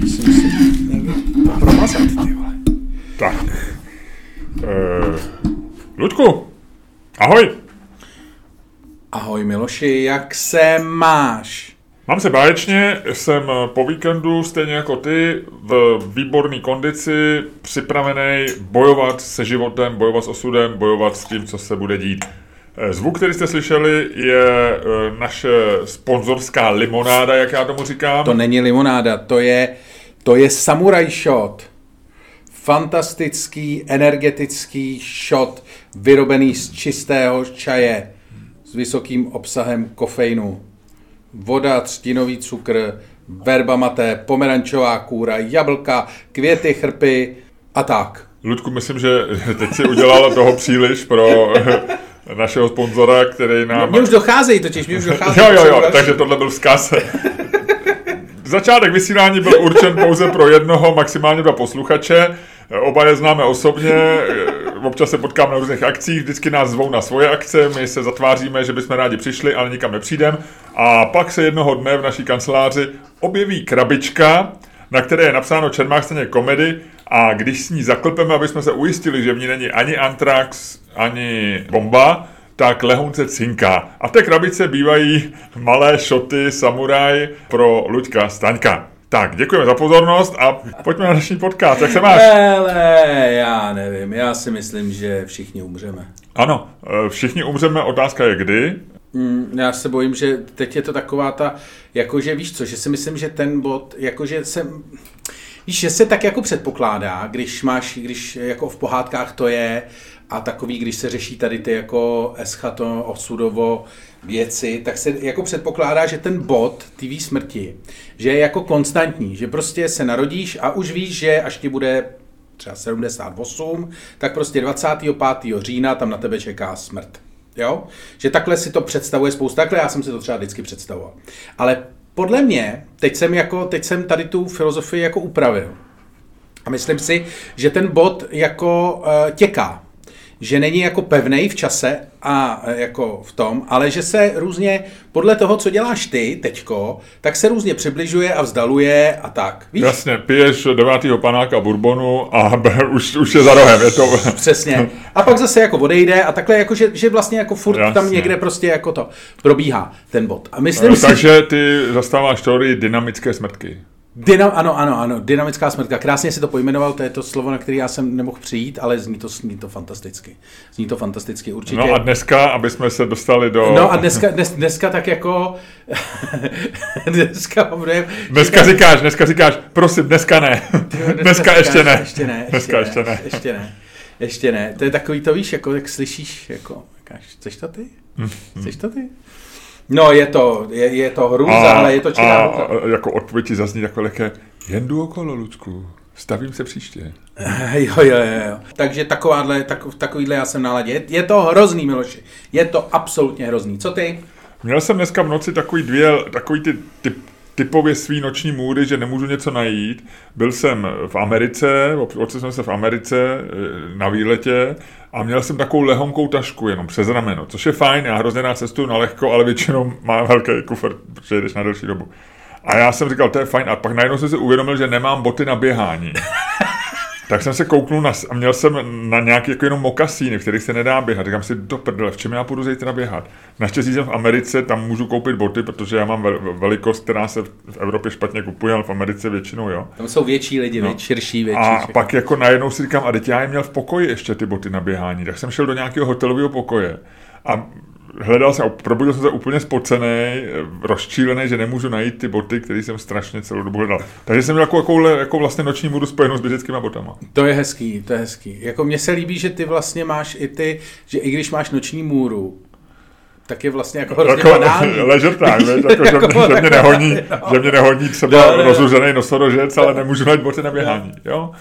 Musím si promazat, ty vole. Tak. Luďku, ahoj. Ahoj Miloši, jak se máš? Mám se báječně, jsem po víkendu, stejně jako ty, v výborné kondici, připravený bojovat se životem, bojovat s osudem, bojovat s tím, co se bude dít. Zvuk, který jste slyšeli, je naše sponzorská limonáda, jak já tomu říkám. To není limonáda, to je samurai shot. Fantastický, energetický shot, vyrobený z čistého čaje s vysokým obsahem kofeinu. Voda, třtinový cukr, verba maté, pomerančová kůra, jablka, květy, chrpy a tak. Ludku, myslím, že teď si udělal toho příliš pro našeho sponzora, který nám... Mně už docházejí totiž, Jo, takže tohle byl vzkaz. Začátek vysílání byl určen pouze pro jednoho, maximálně dva posluchače. Oba je známe osobně, občas se potkáme na různých akcích, vždycky nás zvou na svoje akce, my se zatváříme, že bychom rádi přišli, ale nikam nepřijdeme. A pak se jednoho dne v naší kanceláři objeví krabička, na které je napsáno Čermák Staněk Comedy, a když s ní zaklepeme, aby jsme se ujistili, že v ní není ani antrax, ani bomba, tak lehounce cinká. A v té krabice bývají malé šoty samuraj pro Luďka Staňka. Tak, děkujeme za pozornost a pojďme na dnešní podcast. Jak se máš? Hele, já nevím, já si myslím, že všichni umřeme. Ano, všichni umřeme, otázka je kdy. Já se bojím, že teď je to taková ta, jakože víš co, že si myslím, že ten bod, jakože se... Víš, že se tak jako předpokládá, když jako v pohádkách to je a takový, když se řeší tady ty jako eschato, osudovo věci, tak se jako předpokládá, že ten bod té smrti, že je jako konstantní, že prostě se narodíš a už víš, že až ti bude třeba 78, tak prostě 25. října tam na tebe čeká smrt. Jo? Že takhle si to představuje spousta, takhle já jsem si to třeba vždycky představoval. Ale podle mě, teď jsem tady tu filozofii jako upravil. A myslím si, že ten bod jako těká. Že není jako pevnej v čase a jako v tom, ale že se různě, podle toho, co děláš ty teďko, tak se různě přibližuje a vzdaluje a tak. Víš? Jasně, piješ 9. panáka bourbonu a už je za rohem. Je to... Přesně. A pak zase jako odejde a takhle, jako, že vlastně jako furt jasně. Tam někde prostě jako to probíhá ten bod. A myslím si... Takže ty zastáváš teorii dynamické smrtky. Ano, dynamická smrtka. Krásně si to pojmenoval, to je to slovo, na které já jsem nemohl přijít, ale zní to fantasticky. Zní to fantasticky, určitě. No a dneska, aby jsme se dostali do... No a dneska tak jako... Dneska říkáš, prosím, dneska ne. Dneska ještě ne. To je takový, to víš, jako jak slyšíš, jako, chceš to ty? No, je to hrůza, ale je to čirá ruka. A jako odpověď zazní takové lehké, jen jdu okolo, Luďku, stavím se příště. Jo. Takže takovýhle já jsem náladě. Je to hrozný, Miloši. Je to absolutně hrozný. Co ty? Měl jsem dneska v noci typově svý noční můry, že nemůžu něco najít. Byl jsem v Americe, na výletě a měl jsem takovou lehonkou tašku, jenom přes rameno, což je fajn, já hrozně rád cestuju na lehko, ale většinou mám velký kufr, protože jdeš na delší dobu. A já jsem říkal, to je fajn, a pak najednou jsem si uvědomil, že nemám boty na běhání. Tak jsem se kouknul a měl jsem na nějaký jako jenom mokasíny, v kterých se nedá běhat. Říkám si, do prdele, v čem já půjdu zítra běhat? Naštěstí jsem v Americe, tam můžu koupit boty, protože já mám velikost, která se v Evropě špatně kupuje, ale v Americe většinou, jo. Tam jsou větší lidi, no. Větší. A pak jako najednou si říkám, a teď já je měl v pokoji ještě ty boty na běhání. Tak jsem šel do nějakého hotelového pokoje a hledal jsem, probudil jsem se úplně spocený, rozčílený, že nemůžu najít ty boty, které jsem strašně celou dobu hledal. Takže jsem měl jako vlastně noční můru spojenou s běžeckýma botama. To je hezký. Jako mně se líbí, že ty vlastně máš že i když máš noční můru, tak je vlastně jako hrozně banální. Že mě nehoní, třeba rozuřený nosorožec, ale nemůžu najít boty na běhání, jo.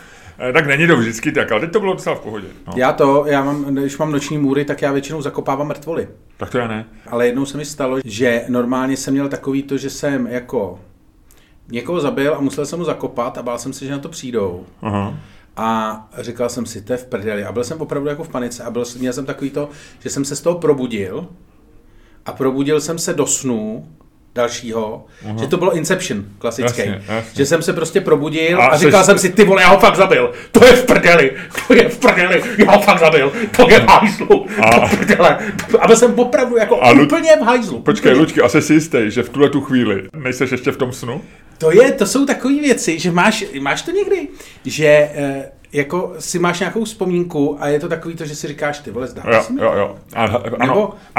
Tak není to vždycky tak, ale teď to bylo docela v pohodě. No. Když mám noční můry, tak já většinou zakopávám mrtvoly. Tak to já ne. Ale jednou se mi stalo, že normálně jsem měl takový to, že jsem jako někoho zabil a musel jsem ho zakopat a bál jsem se, že na to přijdou. Aha. A říkal jsem si, to je v prdeli. A byl jsem opravdu jako v panice a měl jsem takový to, že jsem se z toho probudil a probudil jsem se do snu dalšího, aha, že to bylo Inception klasický, jasně. Že jsem se prostě probudil a říkal jsem si, ty vole, já ho fakt zabil, to je v prdeli, já ho fakt zabil, to je v hajzlu, to prdele, ale jsem opravdu jako úplně v hajzlu. Počkej, Luďky, a jsi si jistý, že v tuhle tu chvíli nejseš ještě v tom snu? To jsou takové věci, že máš to někdy, že jako si máš nějakou vzpomínku a je to takový to, že si říkáš, ty vole, zdálo se mi to? Jo.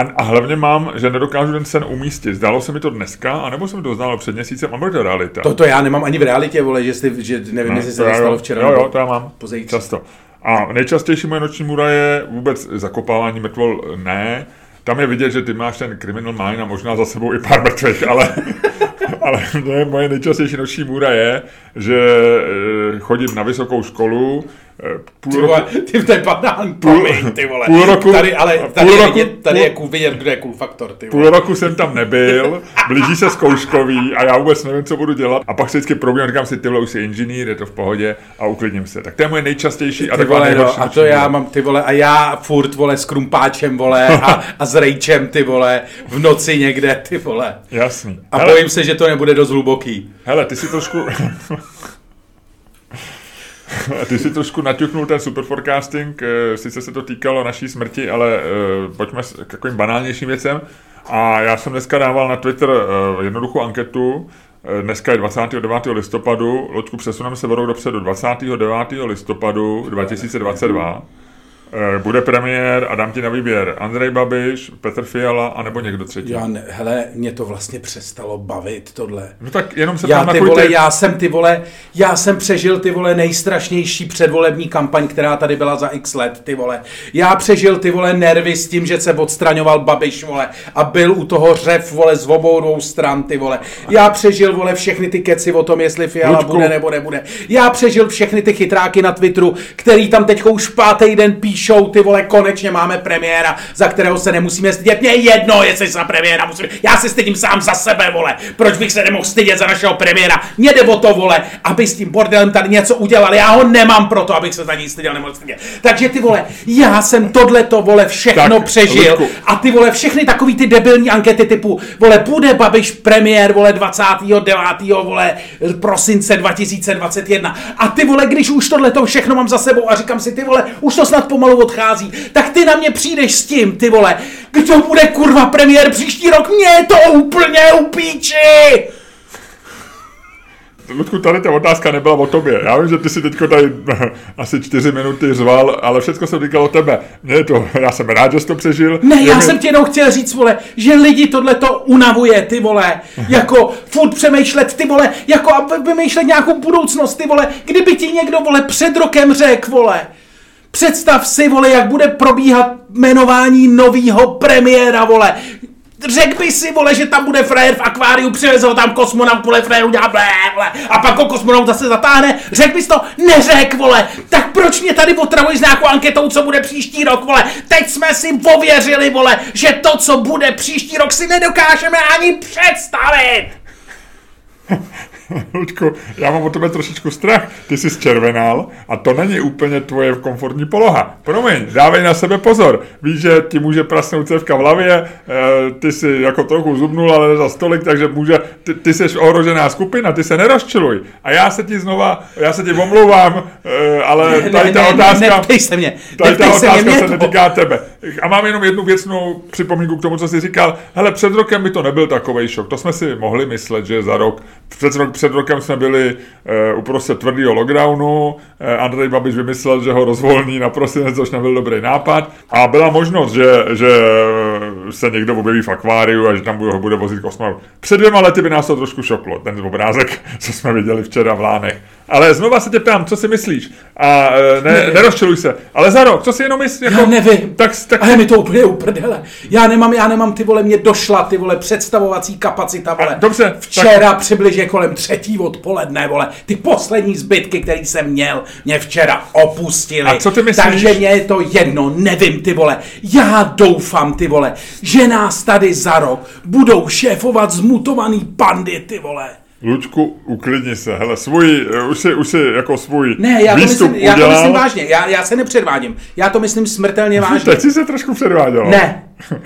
A hlavně mám, že nedokážu ten sen umístit. Zdálo se mi to dneska, anebo se mi to zdálo před měsícem a bylo to realita. Toto já nemám ani v realitě, vole, že nevím, jestli se to stalo včera. Jo, to já mám později. Často. A nejčastější moje noční můra je vůbec zakopávání mrtvol, ne. Tam je vidět, že ty máš ten criminal mind a možná za sebou i pár mrtvých, ale moje nejčastější noční můra je, že chodím na vysokou školu. Půl roku jsem tam nebyl, blíží se zkouškový a já vůbec nevím, co budu dělat. A pak se vždycky probíhám, říkám si, ty vole, už jsi inženýr, je to v pohodě a uklidním se. Tak to je moje nejčastější ty a taková nejhorší. A to já mám, ty vole, a já furt, vole, s krumpáčem, vole, a s rejčem, ty vole, v noci někde, ty vole. Jasný. A hele, bojím se, že to nebude dost hluboký. Hele, ty si trošku... Ty jsi trošku naťuknul ten super forecasting, sice se to týkalo naší smrti, ale pojďme k takovým banálnějším věcem. A já jsem dneska dával na Twitter jednoduchou anketu, dneska je 29. listopadu, Loďku, přesuneme se o rok dopředu, 29. listopadu 2022. Bude premiér a dám ti na výběr Andrej Babiš, Petr Fiala anebo někdo třetí. Hele, mě to vlastně přestalo bavit tohle. No tak jenom se tam nakujte. Já jsem přežil, ty vole, nejstrašnější předvolební kampaň, která tady byla za x let, ty vole. Já přežil, ty vole, nervy s tím, že se odstraňoval Babiš, vole, a byl u toho řev, vole, z obou dvou stran, ty vole. Já přežil, vole, všechny ty keci o tom, jestli Fiala bude nebo nebude. Já přežil všechny ty chytráky na Twitteru, který tam teďko už pátý den píš. Show, ty vole, konečně máme premiéra, za kterého se nemusíme stydět. Mně jedno, jestli se na premiéra musím. Já se stydím sám za sebe, vole. Proč bych se nemohl stydět za našeho premiéra? Mně jde o to, vole, aby s tím bordelem tady něco udělal. Já ho nemám proto, abych se za něj styděl, nemohl stydět. Takže ty vole, já jsem tohleto, vole, všechno tak přežil. Luďku. A ty vole, všechny takový ty debilní ankety typu, vole, bude Babiš premiér, vole, 29. vole, prosince 2021. A ty vole, když už tohleto všechno mám za sebou a říkám si, ty vole, už to snad pomalu odchází, tak ty na mě přijdeš s tím, ty vole, kdo bude kurva premiér příští rok, mě je to úplně upíči! Ludku, tady ta otázka nebyla o tobě. Já vím, že ty si teďko tady asi 4 minuty řval, ale všechno se týkalo tebe. Já jsem rád, že jsi to přežil. Ne, já jsem ti jenom chtěl říct, vole, že lidi tohleto unavuje, ty vole. Jako furt přemýšlet, ty vole, jako a vymýšlet nějakou budoucnost, ty vole. Kdyby ti někdo, vole, před rokem řekl, vole, představ si, vole, jak bude probíhat jmenování novýho premiéra, vole. Řekl by si, vole, že tam bude frajer v akváriu, přiveze ho tam kosmonaut, vole, frajeru dělá blé, vole, a pak ho kosmonaut zase zatáhne. Řekl bys to? Neřek, vole. Tak proč mě tady otravuješ s nějakou anketou, co bude příští rok, vole? Teď jsme si ověřili, vole, že to, co bude příští rok, si nedokážeme ani představit. Luďku, já mám o tebe trošičku strach, ty jsi zčervenal a to není úplně tvoje komfortní poloha. Promiň, dávej na sebe pozor, víš, že ti může prasnout cévka v hlavě, ty jsi jako trochu zubnul, ale za stolik, takže může, ty jsi ohrožená skupina, ty se nerozčiluj a já se ti omlouvám, ale tady ta otázka se netýká tebe. A mám jenom jednu věcnou připomínku k tomu, co jsi říkal, hele, před rokem by to nebyl takovej šok, to jsme si mohli myslet, že za rok, před rokem jsme byli uprostřed tvrdého lockdownu, Andrej Babiš vymyslel, že ho rozvolní na prosinec, což nebyl dobrý nápad. A byla možnost, že se někdo objeví v akváriu a že tam ho bude vozit kosmonaut. Před 2 lety by nás to trošku šoklo, ten obrázek, co jsme viděli včera v Lánech. Ale znova se tě ptám, co si myslíš? A nerozčiluj se. Ale za rok, co si jenom myslíš? Jako, já nevím. Tak... Ale mi to úplně uprdele. Já nemám, ty vole, mě došla, ty vole, představovací kapacita, vole. Dobře. Včera tak... přibližně kolem 3:00 odpoledne, vole. Ty poslední zbytky, který jsem měl, mě včera opustili. A co ty myslíš? Takže mě je to jedno, nevím, ty vole. Já doufám, ty vole, že nás tady za rok budou šéfovat zmutovaný bandy, ty vole. Luďku, uklidni se, hele, už si svůj ne, já to myslím vážně, já se nepředvádím, já to myslím smrtelně vážně. Teď jsi se trošku předváděl. Ne,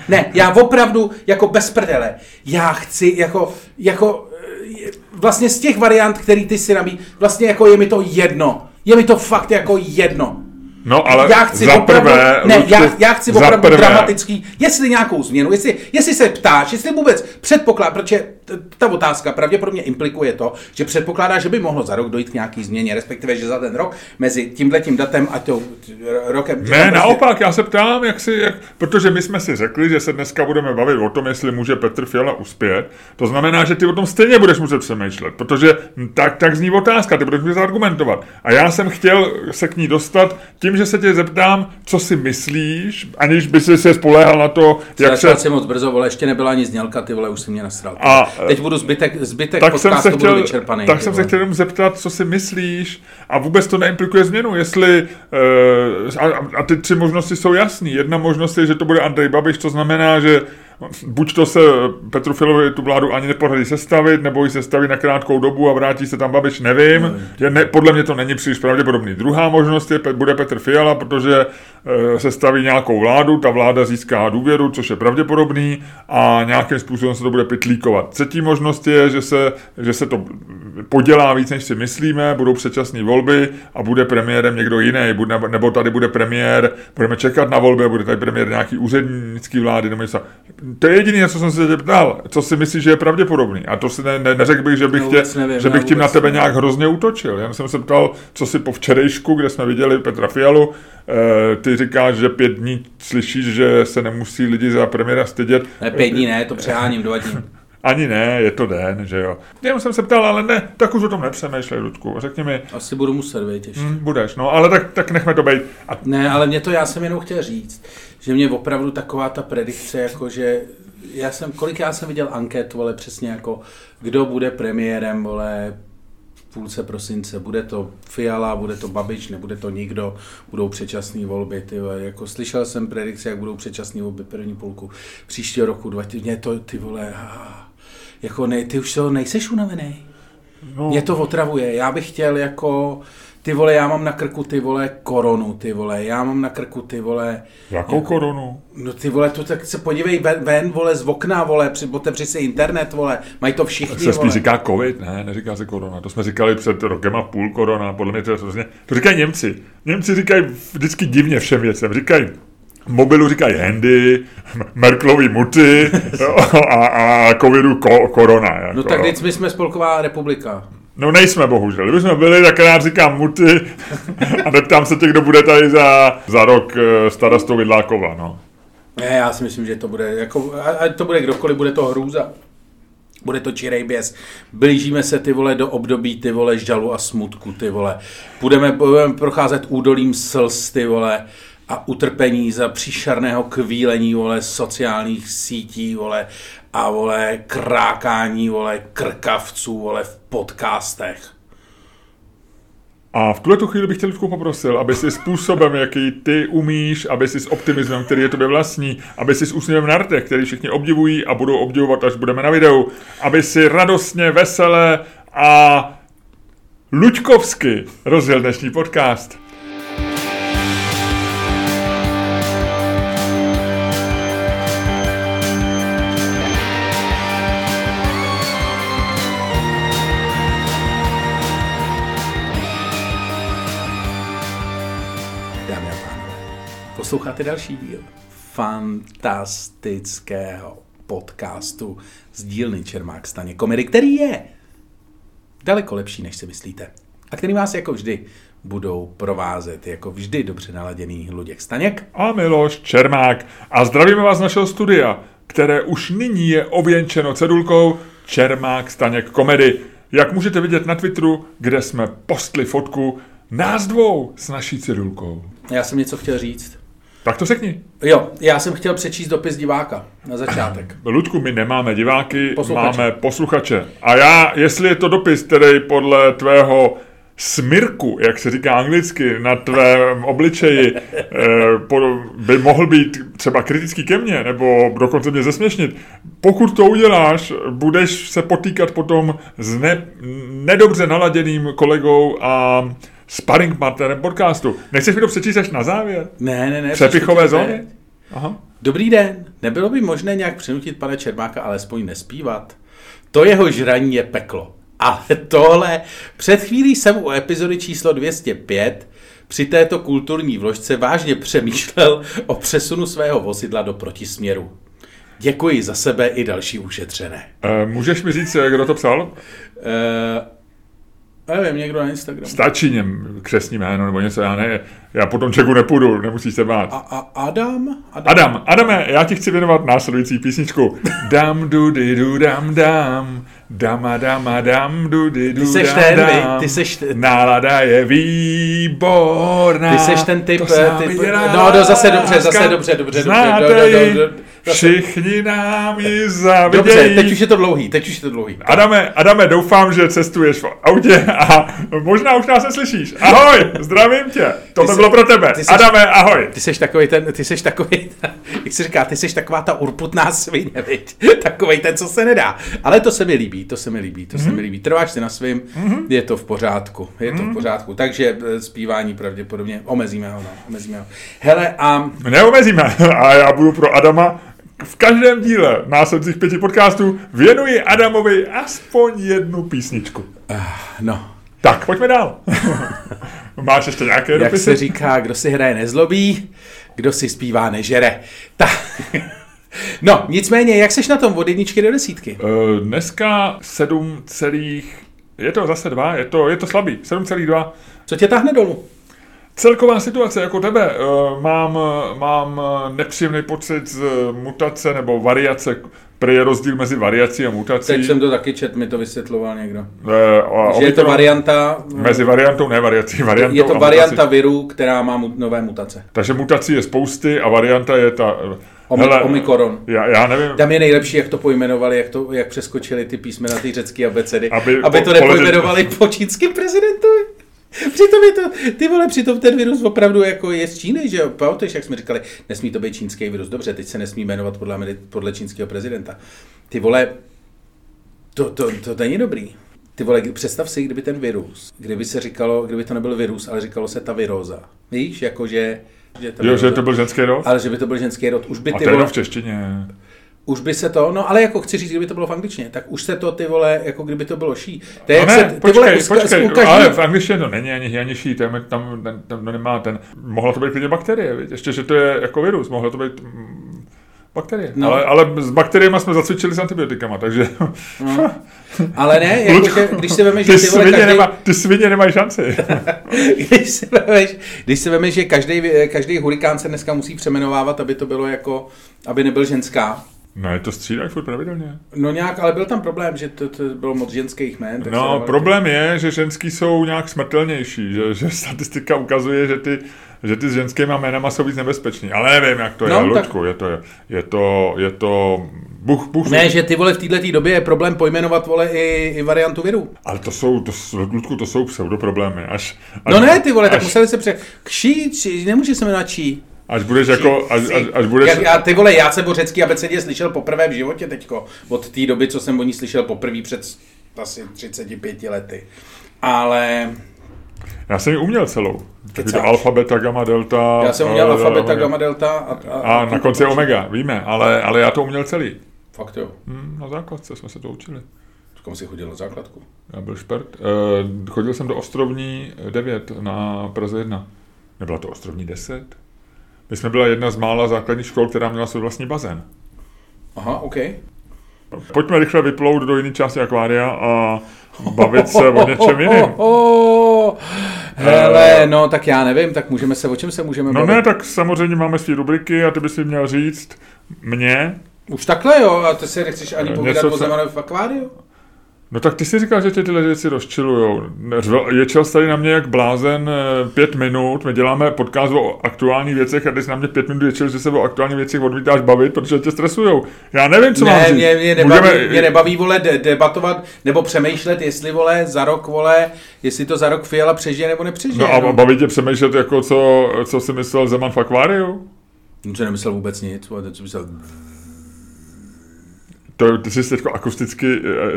Ne, já opravdu jako bez prdele. Já chci jako vlastně z těch variant, který ty si nabídl, vlastně jako je mi to jedno. Je mi to fakt jako jedno. No ale já chci za opravdu, prvé... Ne, Luďku, já chci opravdu dramatický, jestli nějakou změnu, jestli se ptáš, jestli vůbec předpokládá, protože ta otázka pravděpodobně implikuje to, že předpokládá, že by mohlo za rok dojít k nějaký změně, respektive, že za ten rok mezi tímhletím datem a tou rokem... Ne, prostě... naopak, já se ptám, protože my jsme si řekli, že se dneska budeme bavit o tom, jestli může Petr Fiala uspět, to znamená, že ty o tom stejně budeš muset přemýšlet, protože tak zní otázka, ty budeš muset argumentovat. A já jsem chtěl se k ní dostat tím, že se tě zeptám, co si myslíš, aniž by si se spoléhal na to, jak se... si moc brzo, vole, ještě nebyla ani znělka, ty vole, už si mě nasral. Teď budu zbytek podcastu budu vyčerpaný. Tak jsem se chtěl jenom zeptat, co si myslíš, a vůbec to neimplikuje změnu, jestli... A ty tři možnosti jsou jasný. Jedna možnost je, že to bude Andrej Babiš, to znamená, že buď to se Petru Fialovi tu vládu ani nepodaří sestavit, nebo ji sestaví na krátkou dobu a vrátí se tam Babiš, nevím. Podle mě to není příliš pravděpodobný. Druhá možnost je, bude Petr Fiala, protože sestaví nějakou vládu, ta vláda získá důvěru, což je pravděpodobný, a nějakým způsobem se to bude pytlíkovat. Třetí možnost je, že se to podělá víc, než si myslíme, budou předčasné volby a bude premiérem někdo jiný, nebo tady bude premiér, budeme čekat na volby, bude tady premiér nějaký úřednický vlády, nebo něco. To je jediné, co jsem se tě ptal, co si myslíš, že je pravděpodobný. A to si neřekl bych, že bych tím na tebe nějak hrozně útočil. Já jsem se ptal, co si po včerejšku, kde jsme viděli Petra Fialu, ty říkáš, že 5 dní slyšíš, že se nemusí lidi za premiéra stydět. Ne, 5 dní ne, to přeháním, 2 dní. Ani ne, je to den, že jo. Jenom jsem se ptal, ale ne, tak už o tom nepřemýšlej, Ludku, řekni mi. Asi budu muset, vejt ještě. Budeš, no, ale tak nechme to bejt. Ne, ale mě to, já jsem jenom chtěl říct, že mě opravdu taková ta predikce, jakože, já jsem viděl anket, vole, přesně jako, kdo bude premiérem, vole, v půlce prosince, bude to Fiala, bude to Babiš, nebude to nikdo, budou předčasné volby, ty vole, jako slyšel jsem predikce, jak budou předčasné volby první půlku příštího roku, mě to, ty vole, jako ne, ty už to nejseš unavený. No. Mě to otravuje. Já bych chtěl jako, ty vole, já mám na krku, ty vole, koronu, ty vole, já mám na krku, ty vole. Jakou jako, koronu? No ty vole, to tak se podívej ven, vole, z okna, vole, otevři si internet, vole, mají to všichni, vole. Se spíš říká covid, ne, neříká se korona, to jsme říkali před rokem a půl korona, podle mě to je hrozně, to říkají Němci. Němci říkají vždycky divně všem věcem, říkají. Mobilu říkají handy, Merklový muty a covidu korona. Jako. No tak teď my jsme spolková republika. No nejsme bohužel, kdyby jsme byli, tak rád říkám muty a neptám se tě, kdo bude tady za rok starostou Vidlákova, no. Ne, já si myslím, že to bude, jako, ať to bude kdokoliv, bude to hrůza. Bude to čirej běs. Blížíme se, ty vole, do období, ty vole, žalu a smutku, ty vole. Budeme procházet údolím slz, ty vole. A utrpení za příšerného kvílení, vole, sociálních sítí, vole, a, vole, krákání, vole, krkavců, vole, v podcastech. A v tuhletu chvíli bych tě, Ludku, poprosil, aby si způsobem, jaký ty umíš, aby si s optimismem, který je tobě vlastní, aby si s úsměvem na rtech, který všichni obdivují a budou obdivovat, až budeme na videu, aby si radostně, veselé a luďkovsky rozjel dnešní podcast. Posloucháte další díl fantastického podcastu z dílny Čermák Staněk Comedy, který je daleko lepší, než si myslíte. A který vás jako vždy budou provázet, jako vždy dobře naladěný Luděk Staněk a Miloš Čermák. A zdravíme vás z našeho studia, které už nyní je ověnčeno cedulkou Čermák Staněk Comedy. Jak můžete vidět na Twitteru, kde jsme postli fotku nás dvou s naší cedulkou. Já jsem něco chtěl říct. Tak to řekni. Jo, já jsem chtěl přečíst dopis diváka na začátek. Ludku, my nemáme diváky, máme posluchače. A já, jestli je to dopis, který podle tvého smirku, jak se říká anglicky, na tvém obličeji by mohl být třeba kritický ke mně, nebo dokonce mě zesměšnit. Pokud to uděláš, budeš se potýkat potom s nedobře naladěným kolegou a sparring partnerem podcastu. Nechceš mi to přečíst až na závěr? Ne. Přepichové zóny? Aha. Dobrý den, nebylo by možné nějak přinutit pana Čermáka alespoň nespívat? To jeho žraní je peklo. Ale tohle, před chvílí jsem u epizody číslo 205 při této kulturní vložce vážně přemýšlel o přesunu svého vozidla do protisměru. Děkuji za sebe i další ušetřené. Můžeš mi říct, kdo to psal? Nevím, někdo na Instagramu. Stačí něm křestní jméno nebo něco, já po tom čeku nepůjdu, nemusíš se bát. Adame, já ti chci věnovat následující písničku. Dam du di du dam dam, dama dama dam du di du dam dam. Ty seš ten, nálada je výborná. Ty seš ten typ. No, zase dobře. Všichni nám ji zavidějí. Dobře, teď už je to dlouhý. Adame, doufám, že cestuješ v autě a možná už nás neslyšíš. Ahoj, zdravím tě. To bylo pro tebe. Adame, ahoj. Ty seš taková ta urputná svině, viď? Takovej ten, co se nedá. Ale to se mi líbí. Trváš si na svým, je to v pořádku. Takže zpívání pravděpodobně omezíme ho. Hele, a... Neomezíme, a já budu pro Adama v každém díle následujících 5 podcastů věnuji Adamovi aspoň jednu písničku. No. Tak, pojďme dál. Máš ještě nějaké dopisy? Jak se říká, kdo si hraje nezlobí, kdo si zpívá nežere. No, nicméně, jak seš na tom od 1 do 10? Dneska 7 celých... Je to zase 2, je to slabý. 7,2. Co tě táhne dolů? Celková situace jako tebe. Mám nepříjemný pocit z mutace nebo variace. Prý je rozdíl mezi variací a mutací. Teď jsem to taky četl, mi to vysvětloval někdo. Že je to varianta... Mezi variantou, ne variací. Je to varianta viru, která má nové mutace. Takže mutací je spousty a varianta je ta... Omikron. Já nevím. Tam je nejlepší, jak to pojmenovali, jak přeskočili ty písmena ty řecké abecedy. Aby to nepojmenovali po čínským prezidentovi. Přitom je to, ty vole, přitom ten virus opravdu jako je z Číny, že jo, Pautež, jak jsme říkali, nesmí to být čínský virus, dobře, teď se nesmí jmenovat podle čínského prezidenta. Ty vole, to není dobrý. Ty vole, představ si, kdyby ten virus, kdyby se říkalo, kdyby to nebyl virus, ale říkalo se ta viróza. Víš, jakože... že to byl ženský rod? Ale že by to byl ženský rod. Už by ty vole... v češtině... Už by se to, no ale jako chci říct, kdyby to bylo v angličtině, tak už se to, ty vole, jako kdyby to bylo ší. To je, no ne, se, ty počkej, vole, počkej, ale v angličtině to není ani ší, tam nemá ten, mohla to být klidně bakterie, viď? Ještě, že to je jako virus, mohla to být bakterie, no. ale s bakteriemi jsme zacvičili s antibiotikama, takže... No. Ale ne, jakože, když se veme, že ty vole každý... Ty svině nemají šanci. Když se veme, že každý hurikán se dneska musí přeměnovávat, aby to bylo jako, aby nebyl ženská. No, je to střídají furt pravidelně. No nějak, ale byl tam problém, že to bylo moc ženských jmén. No, problém je, že ženský jsou nějak smrtelnější, že statistika ukazuje, že ty s ženskýma jménama jsou víc nebezpeční. Ale nevím, jak to je, Luďku, je to... Bůh. Ne, že ty vole v této době je problém pojmenovat vole i variantu viru. Ale to jsou pseudoproblémy, až... No ne, ty vole, tak museli se nemůže se jmenovat čí. Až budeš jako... Až budeš... Ty vole, já jsem o řecký abecedě slyšel poprvé v životě teďko. Od té doby, co jsem o ní slyšel poprvé před asi 35 lety. Ale... Já jsem ji uměl celou. Taky to alfabeta, gamma, delta... Já jsem uměl alfabeta, gamma, delta... A na konci omega, víme. Ale já to uměl celý. Fakt jo. Na základce jsme se to učili. Komu jsi chodil na základku? Já byl špert. Chodil jsem do Ostrovní 9 na Praze 1. Nebyla to Ostrovní 10? My jsme byla jedna z mála základních škol, která měla svůj vlastní bazén. Aha, OK. Pojďme rychle vyplout do jiné části akvária a bavit se o něčem jiným. Hele, no tak já nevím, tak můžeme se, o čem se můžeme bavit? No ne, tak samozřejmě máme své rubriky a ty bys měl říct mě. Už takhle jo, a ty si nechceš ani povídat o Zemanovi v akváriu? No tak ty si říkal, že tě tyhle věci rozčilujou. Ječel jsi tady na mě jak blázen 5 minut, my děláme podcast o aktuálních věcech a ty jsi na mě 5 minut ječel, že se o aktuálních věcech odmítáš bavit, protože tě stresujou. Já nevím, co mám říct. Mě nebaví, vole, debatovat nebo přemýšlet, jestli, vole, za rok, vole, jestli to za rok Fiala přežije nebo nepřežije. No a baví tě přemýšlet, jako co si myslel Zeman v akváriu? No to nemyslel vůbec nic, ale co myslel... To, ty jsi teď akusticky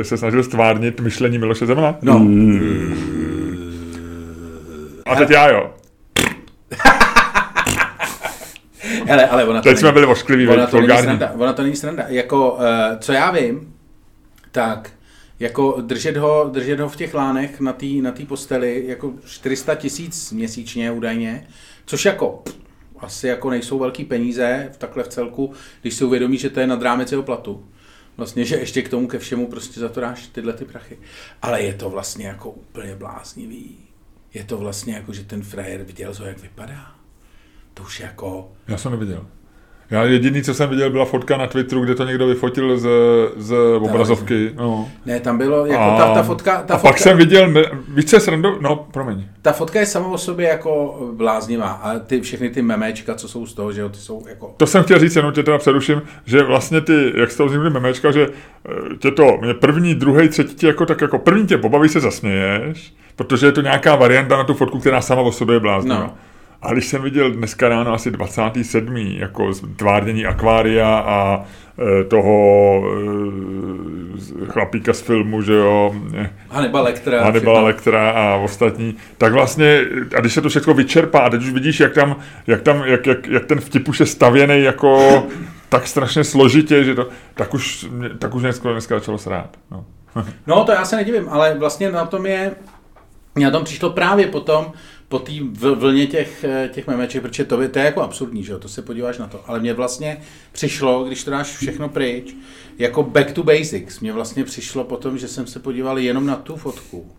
se snažil stvárnit myšlení Miloše Zemana? No. A teď já jo. Hele, ale ona to teď není, jsme byli oškliví. Ona to není sranda. Jako, co já vím, tak jako držet ho v těch lánech na té posteli jako 400 000 měsíčně údajně, což jako asi jako nejsou velký peníze v takhle v celku, když si uvědomí, že to je nad rámec jeho platu. Vlastně, že ještě k tomu ke všemu prostě za to dáš tyhle ty prachy. Ale je to vlastně jako úplně bláznivý. Je to vlastně jako, že ten frajer viděl, jak vypadá. To už jako... Já jsem neviděl. Já jediný, co jsem viděl, byla fotka na Twitteru, kde to někdo vyfotil z obrazovky. No. Ne, tam bylo jako ta fotka... A pak jsem viděl více srandou... No, promiň. Ta fotka je sama o sobě jako bláznivá. A ty všechny ty memečka, co jsou z toho, že jo, ty jsou jako... To jsem chtěl říct, jenom tě teda přeruším, že vlastně ty, jak jste vznikli memečka, že tě to mě první, druhý, třetí, jako tak jako první tě pobaví, se zasměješ, protože je to nějaká varianta na tu fotku, která sama o sobě je bláznivá. No. A když jsem viděl dneska ráno asi 27. jako tvárdění akvária a toho chlapíka z filmu, že jo, Hannibal Lectera a ostatní, tak vlastně, a když se to všechno vyčerpá, a teď už vidíš, jak ten vtip už je stavěný jako tak strašně složitě, že to, tak už dneska začalo srát. No. No, to já se nedivím, ale vlastně na tom přišlo právě potom, po té vlně těch memeček, protože to je jako absurdní, že jo, to se podíváš na to, ale mně vlastně přišlo, když to dáš všechno pryč, jako back to basics, mně vlastně přišlo potom, že jsem se podíval jenom na tu fotku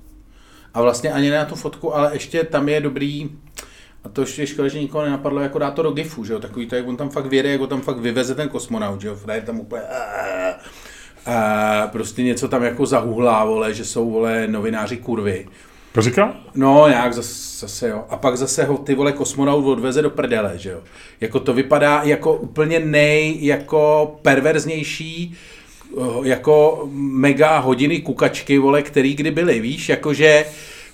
a vlastně ani ne na tu fotku, ale ještě tam je dobrý, a to ještě škoda, že nikoho nenapadlo, jako dá to do gifu, že jo, takový to, jak on tam fakt vyjede, jak ho tam fakt vyveze ten kosmonaut, že jo, frajer tam úplně... prostě něco tam jako zahuhlá, vole, že jsou, vole, novináři kurvy. To říká? No, nějak zase jo. A pak zase ho ty, vole, kosmonaut odveze do prdele, že jo. Jako to vypadá jako úplně jako perverznější, jako mega hodiny kukačky, vole, který kdy byly, víš, jakože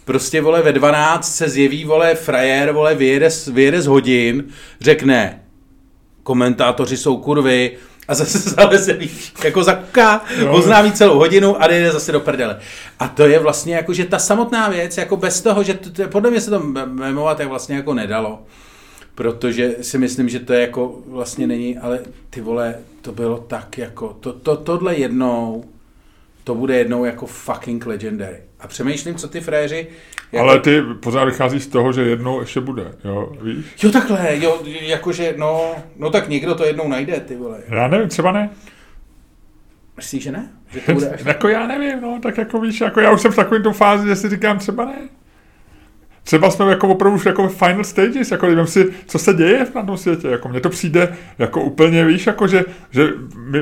prostě, vole, ve 12 se zjeví, vole, frajer, vole, vyjede z hodin, řekne, komentátoři jsou kurvy, a zase jako zakuká, oznámí celou hodinu a jde zase do prdele. A to je vlastně jako, že ta samotná věc, jako bez toho, že podle mě se to memovat tak vlastně jako nedalo. Protože si myslím, že to je jako vlastně není, ale ty vole, to bylo tak jako, tohle jednou, to bude jednou jako fucking legendary. A přemýšlím, co ty frajeři... Jako... Ale ty pořád vycházíš z toho, že jednou ještě bude, jo, víš? Jo, takhle, jo, jakože, no tak někdo to jednou najde, ty vole. Já nevím, třeba ne. Myslíš, že ne? Že to bude až... Jako já nevím, no, tak jako víš, jako já už jsem v takovým tom fázi, že si říkám, třeba ne. Třeba jsme jako opravdu už jako final stages, jako nevím si, co se děje na tom světě, jako mně to přijde jako úplně, víš, jako že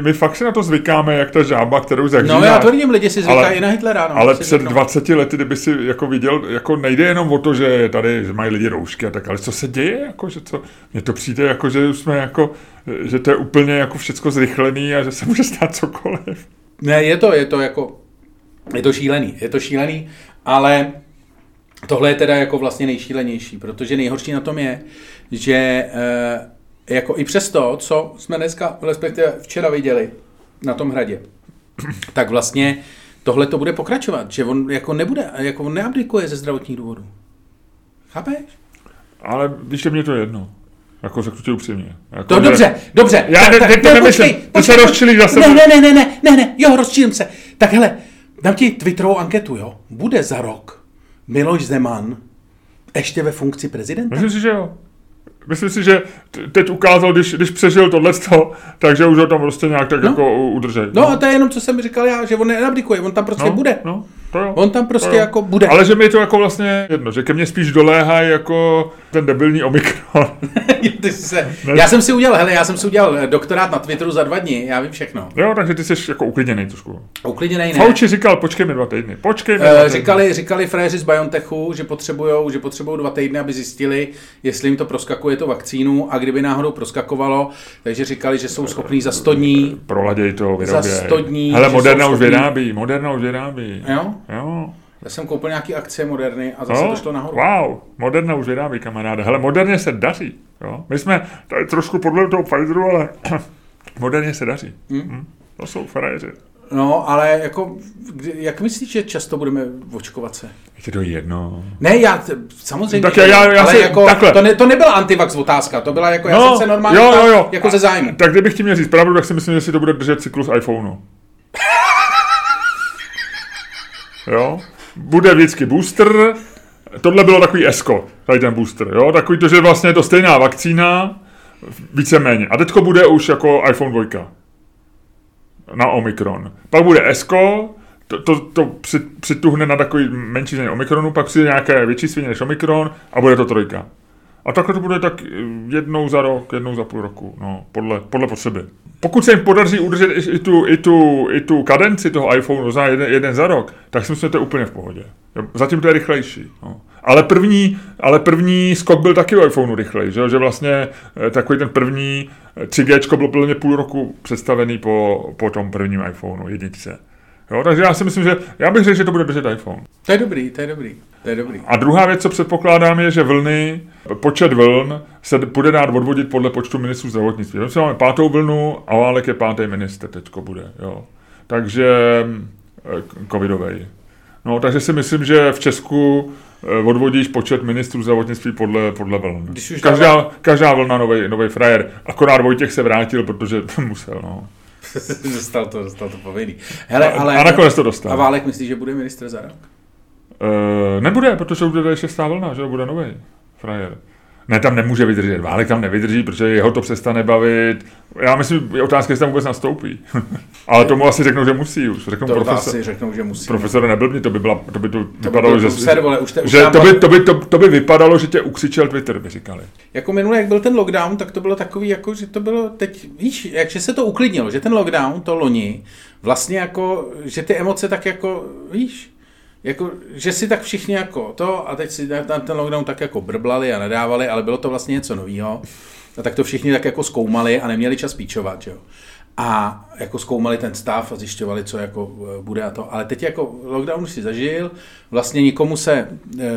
my fakt si na to zvykáme, jak ta žába, kterou zahříváš. No já to vidím, lidi si zvykají na Hitlera, no. Ale před 20 lety, kdyby si jako viděl, jako nejde jenom o to, že tady mají lidi roušky a tak, ale co se děje, jako že co, mně to přijde, jako že jsme jako, že to je úplně jako všecko zrychlený a že se může stát cokoliv. Ne, je to jako, je to šílený, ale... Tohle je teda jako vlastně nejšílenější, protože nejhorší na tom je, že jako i přes to, co jsme dneska, respektive včera viděli na tom hradě, tak vlastně tohle to bude pokračovat, že on jako nebude, jako on neabdikuje ze zdravotních důvodů. Chápeš? Ale víš, že mě to je jedno. Jako řeknu ti upřímně. Jako to dobře. Já rozčílim se. Tak hele, dám ti Twitterovou anketu, jo. Bude za rok Miloš Zeman ještě ve funkci prezidenta? Myslím si, že jo. Myslím si, že teď ukázal, když přežil tohleto, takže už ho tam prostě nějak tak jako udržej. No a to je jenom, co jsem říkal já, že on neabdikuje, on tam prostě bude. No, to jo. On tam prostě jako bude. Ale že mi je to jako vlastně jedno, že ke mně spíš doléhá jako ten debilní Omikron. Já jsem si udělal doktorát na Twitteru za 2 dny, já vím všechno. Jo, takže ty jsi jako uklidněnej trošku. Uklidněnej ne. Fauci říkal, počkej mi dva týdny. Říkali frajeři z BioNTechu, že potřebují 2 týdny, aby zjistili, jestli jim to proskakuje to vakcínu, a kdyby náhodou proskakovalo, takže říkali, že jsou schopní za 100 dní. Proladěj to, vyroběj. Za 100 dní. Hele, Moderna už vyrábí. Jo. Já jsem koupil nějaký akcie Moderny a zase to šlo nahoru. Wow, Moderna už vyrábí, kamaráde. Hele, Moderně se daří. Jo? My jsme trošku podle toho Pfizeru, ale Moderně se daří. To jsou frajeři. No, ale jako, jak myslíš, že často budeme očkovat se? Je to jedno. Ne, já samozřejmě. Tak já ale si, jako, to nebyla antivax otázka, to byla jako, no, já jsem se normálně jo. Jako ze zájmu. Tak kdybych ti měl říct pravdu, tak si myslím, že si to bude držet cyklus iPhoneu. Jo? Bude vždycky booster. Tohle bylo takový esko, tady ten booster, jo? Takový to, že vlastně je to stejná vakcína, víceméně. A teďko bude už jako iPhone 2. Na Omikron. Pak bude Esko, to přituhne na takový menší změně Omikronu, pak přijde nějaké větší svině než Omikron a bude to 3. A takhle to bude tak jednou za rok, jednou za půl roku, no, podle potřeby. Pokud se jim podaří udržet i tu kadenci toho iPhoneu za jeden za rok, tak si myslím, že to je úplně v pohodě. Zatím to je rychlejší. No. Ale první skok byl taky u iPhoneu rychlej, že vlastně takový ten první 3G bylo plně půl roku představený po tom prvním iPhoneu jedničce. Jo, takže já si myslím, že já bych řekl, že to bude držet iPhone. To je dobrý. A druhá věc, co předpokládám, je, že počet vln se bude dát odvodit podle počtu ministrů zdravotnictví. My máme 5. vlnu a Válek je 5. minister teďko bude, jo. Takže covidovej. No, takže si myslím, že v Česku odvodíš počet ministrů zdravotnictví podle vln. Každá vlna novej frajer. Akorát Vojtěch se vrátil, protože musel, no. Dostal to povědí. A nakonec to dostal. A Válek myslí, že bude ministr za rok? Nebude, protože bude 6. vlna, že bude nový frajer. Ne, tam nemůže vydržet. Válek tam nevydrží, protože jeho to přestane bavit. Já myslím, je otázka, jestli tam vůbec nastoupí. Ale tomu asi řeknou, že musí už. Řeknou, že musí. Profesore, neblbni, to by vypadalo, že tě ukřičel Twitter, by říkali. Jako minule, jak byl ten lockdown, tak to bylo takový, jako, že to bylo teď, víš, jakže se to uklidnilo, že ten lockdown, to loni, vlastně jako, že ty emoce tak jako, víš, jako, že si tak všichni jako to a teď si ten lockdown tak jako brblali a nadávali, ale bylo to vlastně něco novýho a tak to všichni tak jako zkoumali a neměli čas píčovat, jo. A jako zkoumali ten stav a zjišťovali, co jako bude a to, ale teď jako lockdown si zažil, vlastně nikomu se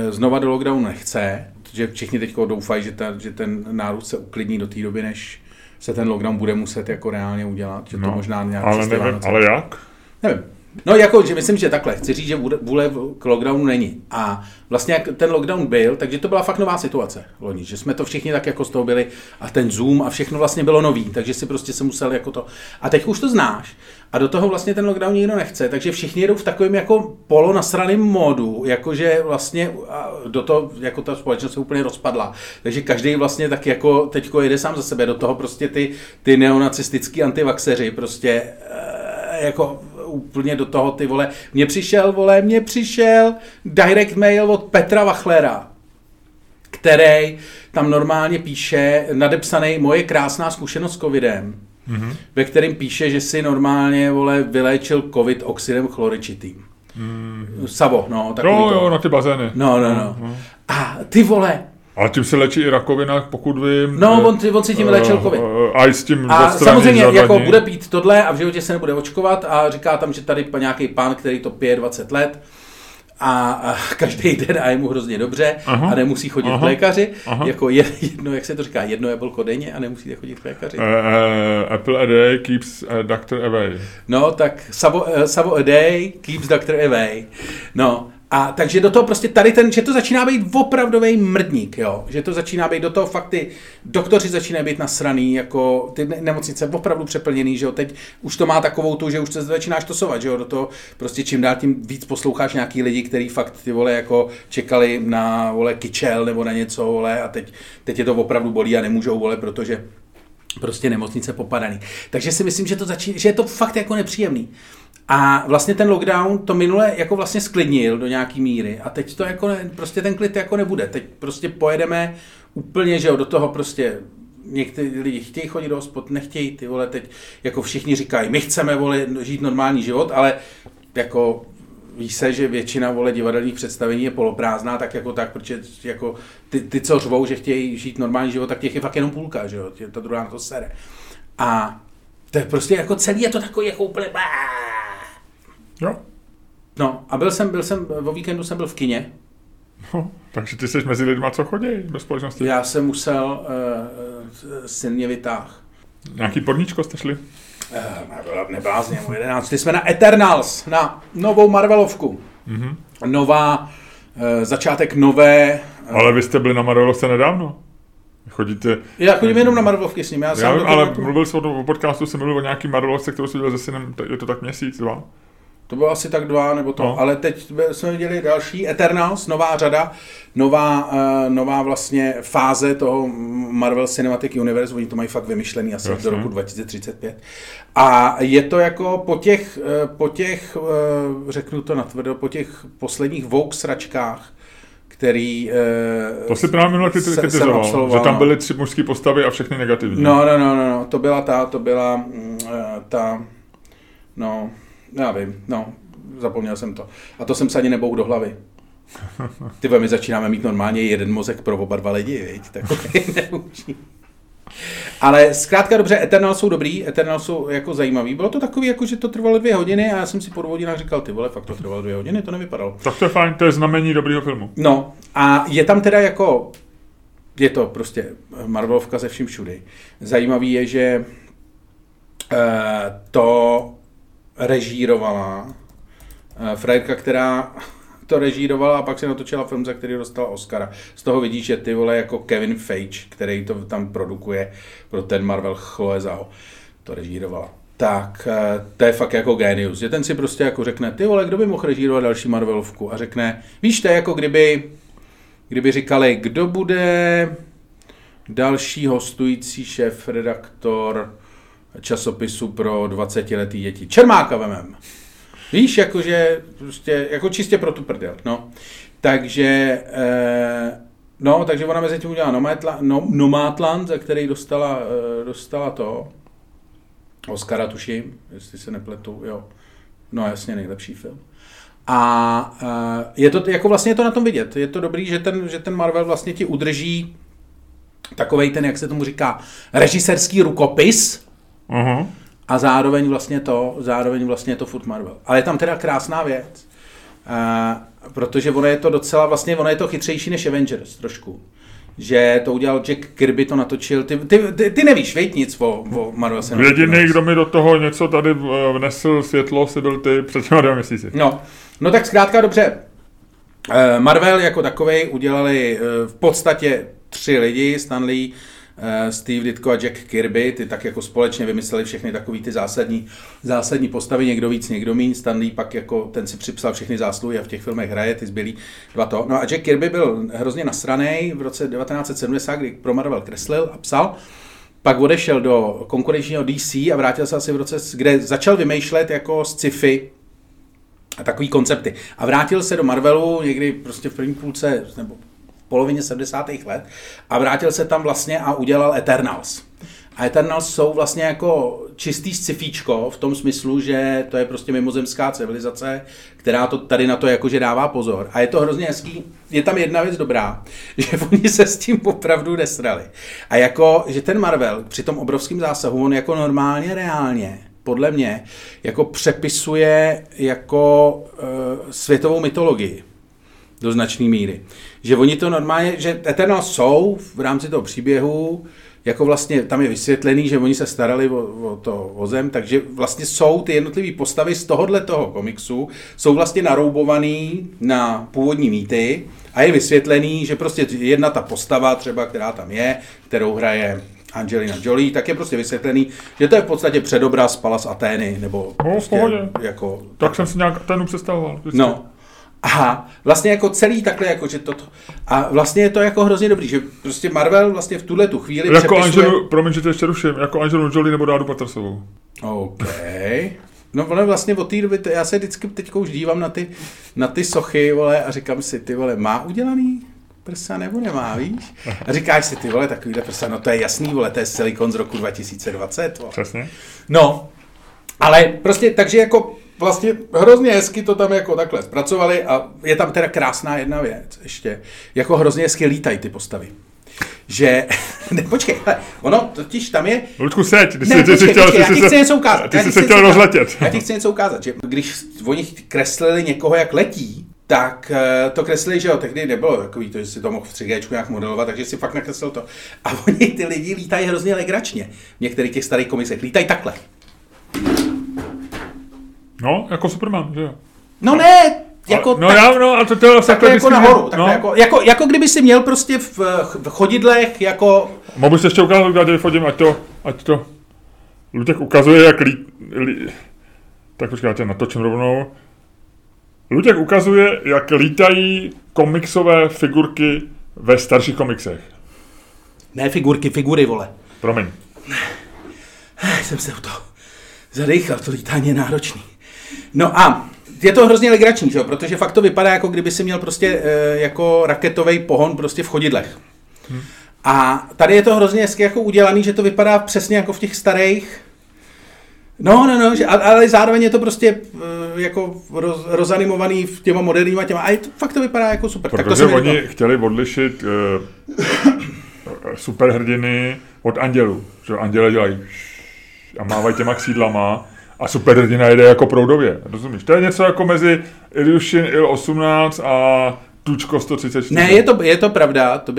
znova do lockdownu nechce, že všichni teď doufají, že ten nárůst se uklidní do té doby, než se ten lockdown bude muset jako reálně udělat, že to no, možná nějak nevím, ale jak? Nevím. No jako, že myslím, že takhle, chci říct, že vůle k lockdownu není. A vlastně jak ten lockdown byl, takže to byla fakt nová situace loni, že jsme to všichni tak jako z toho byli a ten Zoom a všechno vlastně bylo nový, takže si prostě se musel jako to. A teď už to znáš a do toho vlastně ten lockdown nikdo nechce, takže všichni jedou v takovém jako polonasraném módu, jakože vlastně do toho, jako ta společnost se úplně rozpadla, takže každý vlastně tak jako teďko jede sám za sebe, do toho prostě ty neonacistický antivaxeři prostě jako úplně do toho, ty vole, mně přišel direct mail od Petra Vachlera, který tam normálně píše, nadepsaný moje krásná zkušenost s covidem, ve kterém píše, že si normálně, vole, vyléčil covid oxidem chloričitým. Savo, no, takový to. Jo, na ty bazény. No. A ty vole, ale tím se léčí i rakovina, pokud vím. No, on si tím léčil covid. A i s tím a samozřejmě jako bude pít tohle a v životě se nebude očkovat a říká tam, že tady nějaký pán, který to pije 20 let a každý den a je mu hrozně dobře a nemusí chodit k lékaři. Jako jedno, jak se to říká, jedno jablko denně a nemusíte chodit k lékaři. Apple a day keeps doctor away. No, tak Savo a day keeps doctor away. No. A takže do toho prostě tady ten, že to začíná být opravdový mrdník, jo. Že to začíná být do toho fakt ty doktoři začínají být nasraný, jako ty nemocnice opravdu přeplněný, že jo. Teď už to má takovou tu, že už se začínáš tosovat, že jo. Do toho prostě čím dál tím víc posloucháš nějaký lidi, který fakt ty vole jako čekali na vole kyčel nebo na něco, vole a teď je to opravdu bolí a nemůžou, vole, protože prostě nemocnice popadaný. Takže si myslím, že to začíná, že je to fakt jako nepříjemný. A vlastně ten lockdown to minule jako vlastně sklidnil do nějaký míry a teď to jako prostě ten klid jako nebude. Teď prostě pojedeme úplně, že jo, do toho prostě někteří lidi chtějí chodit do hospod, nechtějí, ty vole, teď jako všichni říkají, my chceme, vole, žít normální život, ale jako ví se, že většina, vole, divadelních představení je poloprázdná, tak jako tak, protože jako ty co řvou, že chtějí žít normální život, tak těch je fakt jenom půlka, že jo, ta druhá na to sere. A to je prostě jako celý, je to takový jako úplně jo. No, a byl jsem, o víkendu jsem byl v kině. No, takže ty jsi mezi lidma, co chodí do společnosti. Já jsem musel silně vytáh. Nějaký porníčko jste šli? neblázně, 11. Šli jsme na Eternals, na novou Marvelovku. Mm-hmm. Začátek nové... Ale vy jste byli na Marvelovce nedávno. Chodíte... Já chodím jenom na Marvelovky s ním. Ale mluvil jsem o podcastu, jsem mluvil o nějaký Marvelovce, kterou jsem dělal se synem, je to tak měsíc, dva? To bylo asi tak dva, nebo to. No. Ale teď jsme viděli další, Eternals, nová řada, nová vlastně fáze toho Marvel Cinematic Universe, oni to mají fakt vymyšlený asi do roku 2035. A je to jako po těch řeknu to natvrdo, po těch posledních woke sračkách, který... To si právě minule kritizoval, že tam byly tři mužské postavy a všechny negativní. No, to byla ta, já vím, zapomněl jsem to. A to jsem se ani nebouk do hlavy. Ty my začínáme mít normálně jeden mozek pro oba dva lidi, viď? Takový neučí. Ale zkrátka dobře, Eternal jsou dobrý, Eternal jsou jako zajímavý. Bylo to takový, jako že to trvalo 2 hodiny a já jsem si po 2 hodinách říkal, ty vole, fakt to trvalo 2 hodiny, to nevypadalo. Tak to je fajn, to je znamení dobrýho filmu. No a je tam teda jako, je to prostě Marvelovka ze vším všudy. Zajímavý je, že to režírovala frajerka, která to režírovala a pak se natočila film, za který dostala Oscara. Z toho vidíš, že ty vole jako Kevin Feige, který to tam produkuje pro ten Marvel, Chloé Zhao, to režírovala. Tak to je fakt jako genius, že ten si prostě jako řekne, ty vole, kdo by mohl režírovat další Marvelovku a řekne, víš, to je jako kdyby říkali, kdo bude další hostující šéf, redaktor časopisu pro 20letý děti. Čermáka vemem. Víš, jakože prostě, jako čistě pro tu prdel, no. Takže ona mezi tím udělala Nomadland, za který dostala to Oscara, tuším, jestli se nepletu, jo. No jasně, nejlepší film. A je to, jako vlastně je to na tom vidět. Je to dobrý, že ten Marvel vlastně ti udrží takovej ten, jak se tomu říká, režisérský rukopis. Uhum. A zároveň vlastně to furt Marvel. Ale je tam teda krásná věc, protože ono je to docela, vlastně ono je to chytřejší než Avengers trošku. Že to udělal Jack Kirby, to natočil, ty nevíš, věď nic o Marvel. Jediný, kdo mi do toho něco tady vnesl světlo, si byl ty před 2 měsíci. No tak zkrátka dobře, Marvel jako takovej udělali v podstatě 3 lidi, Stan Lee, Steve Ditko a Jack Kirby, ty tak jako společně vymysleli všechny takový ty zásadní postavy, někdo víc, někdo míň. Stan Lee pak jako, ten si připsal všechny zásluhy a v těch filmech hraje, ty zbylí 2. No a Jack Kirby byl hrozně nasranej v roce 1970, kdy pro Marvel kreslil a psal. Pak odešel do konkurenčního DC a vrátil se asi v roce, kde začal vymýšlet jako sci-fi a takový koncepty. A vrátil se do Marvelu někdy prostě v první půlce, nebo polovině 70. let a vrátil se tam vlastně a udělal Eternals. A Eternals jsou vlastně jako čistý scifíčko v tom smyslu, že to je prostě mimozemská civilizace, která to tady na to jakože dává pozor. A je to hrozně hezký. Je tam jedna věc dobrá, že oni se s tím opravdu nesrali. A jako, že ten Marvel při tom obrovském zásahu, on jako normálně, reálně, podle mě, jako přepisuje jako světovou mytologii do značné míry. Že oni to normálně, že Eternals jsou v rámci toho příběhu, jako vlastně tam je vysvětlený, že oni se starali o zem, takže vlastně jsou ty jednotlivé postavy z tohohle toho komiksu, jsou vlastně naroubovaný na původní mýty a je vysvětlený, že prostě jedna ta postava třeba, která tam je, kterou hraje Angelina Jolie, tak je prostě vysvětlený, že to je v podstatě předobraz Pallas Athény, nebo prostě jako... Tak jsem si nějak Athénu představoval. Vždycky. No. Aha, vlastně jako celý takhle, jako že to... A vlastně je to jako hrozně dobrý, že prostě Marvel vlastně v tuhle tu chvíli jako přepisuje... Promiň, že to ještě ruším, jako Angelina Jolie nebo Dádu Patersovou. OK. No vole, vlastně od té doby, já se vždycky teďko už dívám na ty sochy, vole, a říkám si, ty vole, má udělaný prsa nebo nemá, víš? A říkáš si, ty vole, takovýhle prsa, no to je jasný, vole, to je silikon z roku 2020, vole. Přesně. No, ale prostě, takže jako... Vlastně hrozně hezky to tam jako takhle zpracovali a je tam teda krásná jedna věc ještě. Jako hrozně hezky lítají ty postavy. Že, ne, počkej, hele, ono totiž tam je... Luďku, seď, já ti chci něco ukázat, že když oni kreslili někoho, jak letí, tak to kreslili, že jo, tehdy nebylo takový to, že si to mohl v 3Dčku nějak modelovat, takže si fakt nakreslil to. A oni, ty lidi, lítají hrozně legračně. V některých těch starých komiksech lítají takhle. No, jako Superman, že jo. No ne, jako no, tak, já, no, a to takhle jako nahoru, takhle no. jako kdyby si měl prostě v chodidlech jako... Mohl bych se ještě ukázat, kde fotím, ať to... Luděk ukazuje, jak tak počkej, já tě natočím rovnou. Luděk ukazuje, jak lítají komiksové figurky ve starších komiksech. Ne figury, vole. Promiň. Jsem se u toho zadejchal, to lítání je náročný. No a je to hrozně legrační, že jo? Protože fakt to vypadá, jako kdyby si měl prostě jako raketový pohon prostě v chodidlech. Hmm. A tady je to hrozně hezky jako udělaný, že to vypadá přesně jako v těch starých. No, že, ale zároveň je to prostě jako rozanimovaný těma moderníma těma. A fakt to vypadá jako super. Protože tak to oni chtěli odlišit superhrdiny od andělů. Že anděle dělají a mávají těma křídlama a superhrdina jede jako proudově. Rozumíš? To je něco jako mezi Ilyushin Il-18 a Tučko 134. Ne, je to pravda, to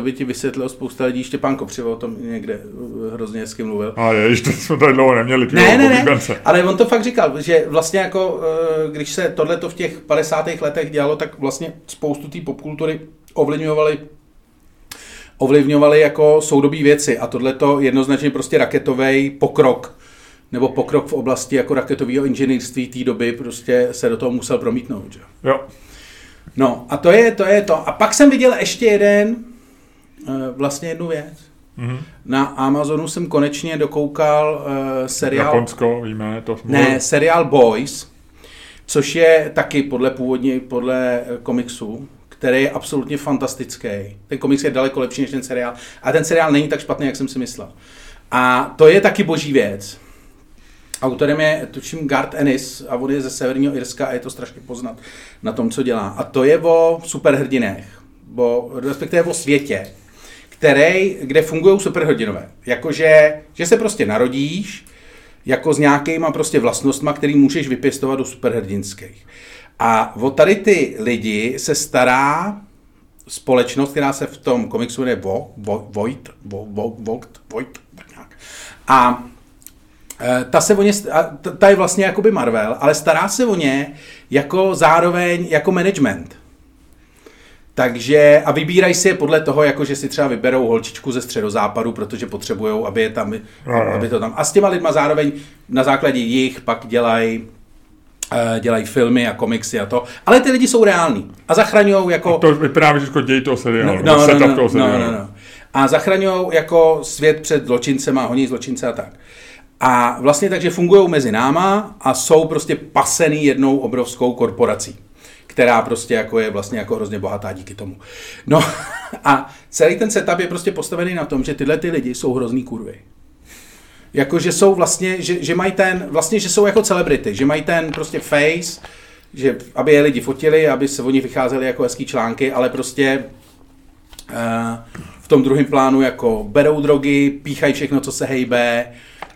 by ti vysvětlilo spousta lidí. Štěpán Kopřivo o tom někde hrozně hezky mluvil. A ještě jsme tady dlouho neměli. Ne, ale on to fakt říkal, že vlastně jako, když se tohleto v těch 50. letech dělalo, tak vlastně spoustu té popkultury ovlivňovaly jako soudobí věci a tohleto jednoznačně prostě raketovej pokrok, nebo pokrok v oblasti jako raketového inženýrství té doby prostě se do toho musel promítnout, že? Jo. No, a to je to. A pak jsem viděl ještě jednu věc. Mm-hmm. Na Amazonu jsem konečně dokoukal seriál... Japonsko, víme, to jsme... Ne, seriál Boys, což je taky podle komiksu, který je absolutně fantastický. Ten komiks je daleko lepší než ten seriál. A ten seriál není tak špatný, jak jsem si myslel. A to je taky boží věc. Autorem je, tuším, Garth Ennis a on je ze Severního Irska a je to strašně poznat na tom, co dělá. A to je o superhrdinech, respektive o světě, kde fungují superhrdinové. Jakože, že se prostě narodíš jako s nějakýma prostě vlastnostma, který můžeš vypěstovat do superhrdinských. A o tady ty lidi se stará společnost, která se v tom komiksu jmenuje Void, a ta je vlastně jakoby Marvel, ale stará se o ně jako zároveň jako management. Takže a vybírají si je podle toho, jako že si třeba vyberou holčičku ze Středozápadu, protože potřebujou, aby je tam, aby to tam. A s těma lidma zároveň na základě jich pak dělají filmy a komiksy a to. Ale ty lidi jsou reální a zachraňujou jako... A to vyprávěš jako děj toho seriálu. No. A zachraňujou jako svět před zločincema, honí zločince a tak. A vlastně takže fungují mezi náma a jsou prostě pasený jednou obrovskou korporací, která prostě jako je vlastně jako hrozně bohatá díky tomu. No a celý ten setup je prostě postavený na tom, že tyhle ty lidi jsou hrozný kurvy. Jakože jsou vlastně, že mají ten, vlastně že jsou jako celebrity, že mají ten prostě face, že aby je lidi fotili, aby se oni vycházeli jako hezký články, ale prostě... v tom druhém plánu jako berou drogy, píchají všechno, co se hejbe,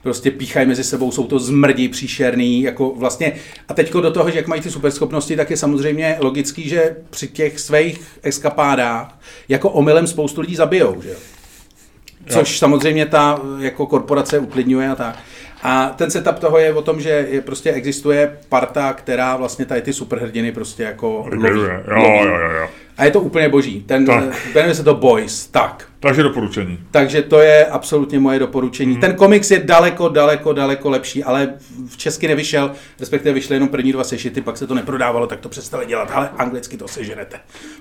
prostě píchají mezi sebou, jsou to zmrdi příšerný, jako vlastně. A teďko do toho, že jak mají ty superschopnosti, tak je samozřejmě logický, že při těch svých eskapádách jako omylem spoustu lidí zabijou, že? Což samozřejmě ta jako korporace uklidňuje a tak. A ten setup toho je o tom, že prostě existuje parta, která vlastně tady ty superhrdiny prostě jako loví. A je to úplně boží. Jmenuje se to Boys. Tak. Takže doporučení. Takže to je absolutně moje doporučení. Ten komiks je daleko lepší, ale v česky nevyšel, respektive vyšly jenom první 2 sešity, pak se to neprodávalo, tak to přestali dělat, ale anglicky to seženete.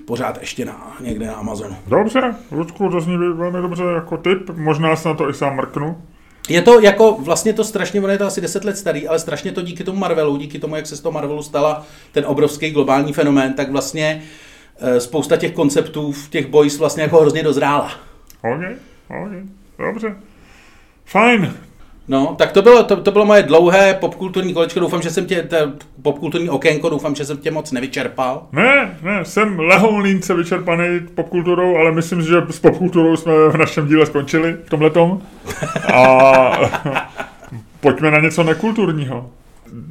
Pořád ještě někde na Amazonu. Dobře, Ludku, to zní velmi dobře jako tip, možná se na to i sám mrknu. Je to jako, vlastně to strašně, ono je to asi 10 let starý, ale strašně to díky tomu Marvelu, díky tomu, jak se z toho Marvelu stala ten obrovský globální fenomén, tak vlastně spousta těch konceptů v těch Boys vlastně jako hrozně dozrála. Okay. Dobře. Fajn. No, tak to bylo moje dlouhé popkulturní kolečko, popkulturní okénko, doufám, že jsem tě moc nevyčerpal. Ne, jsem lehounínce vyčerpaný popkulturou, ale myslím, že s popkulturou jsme v našem díle skončili v tomhletom. A pojďme na něco nekulturního.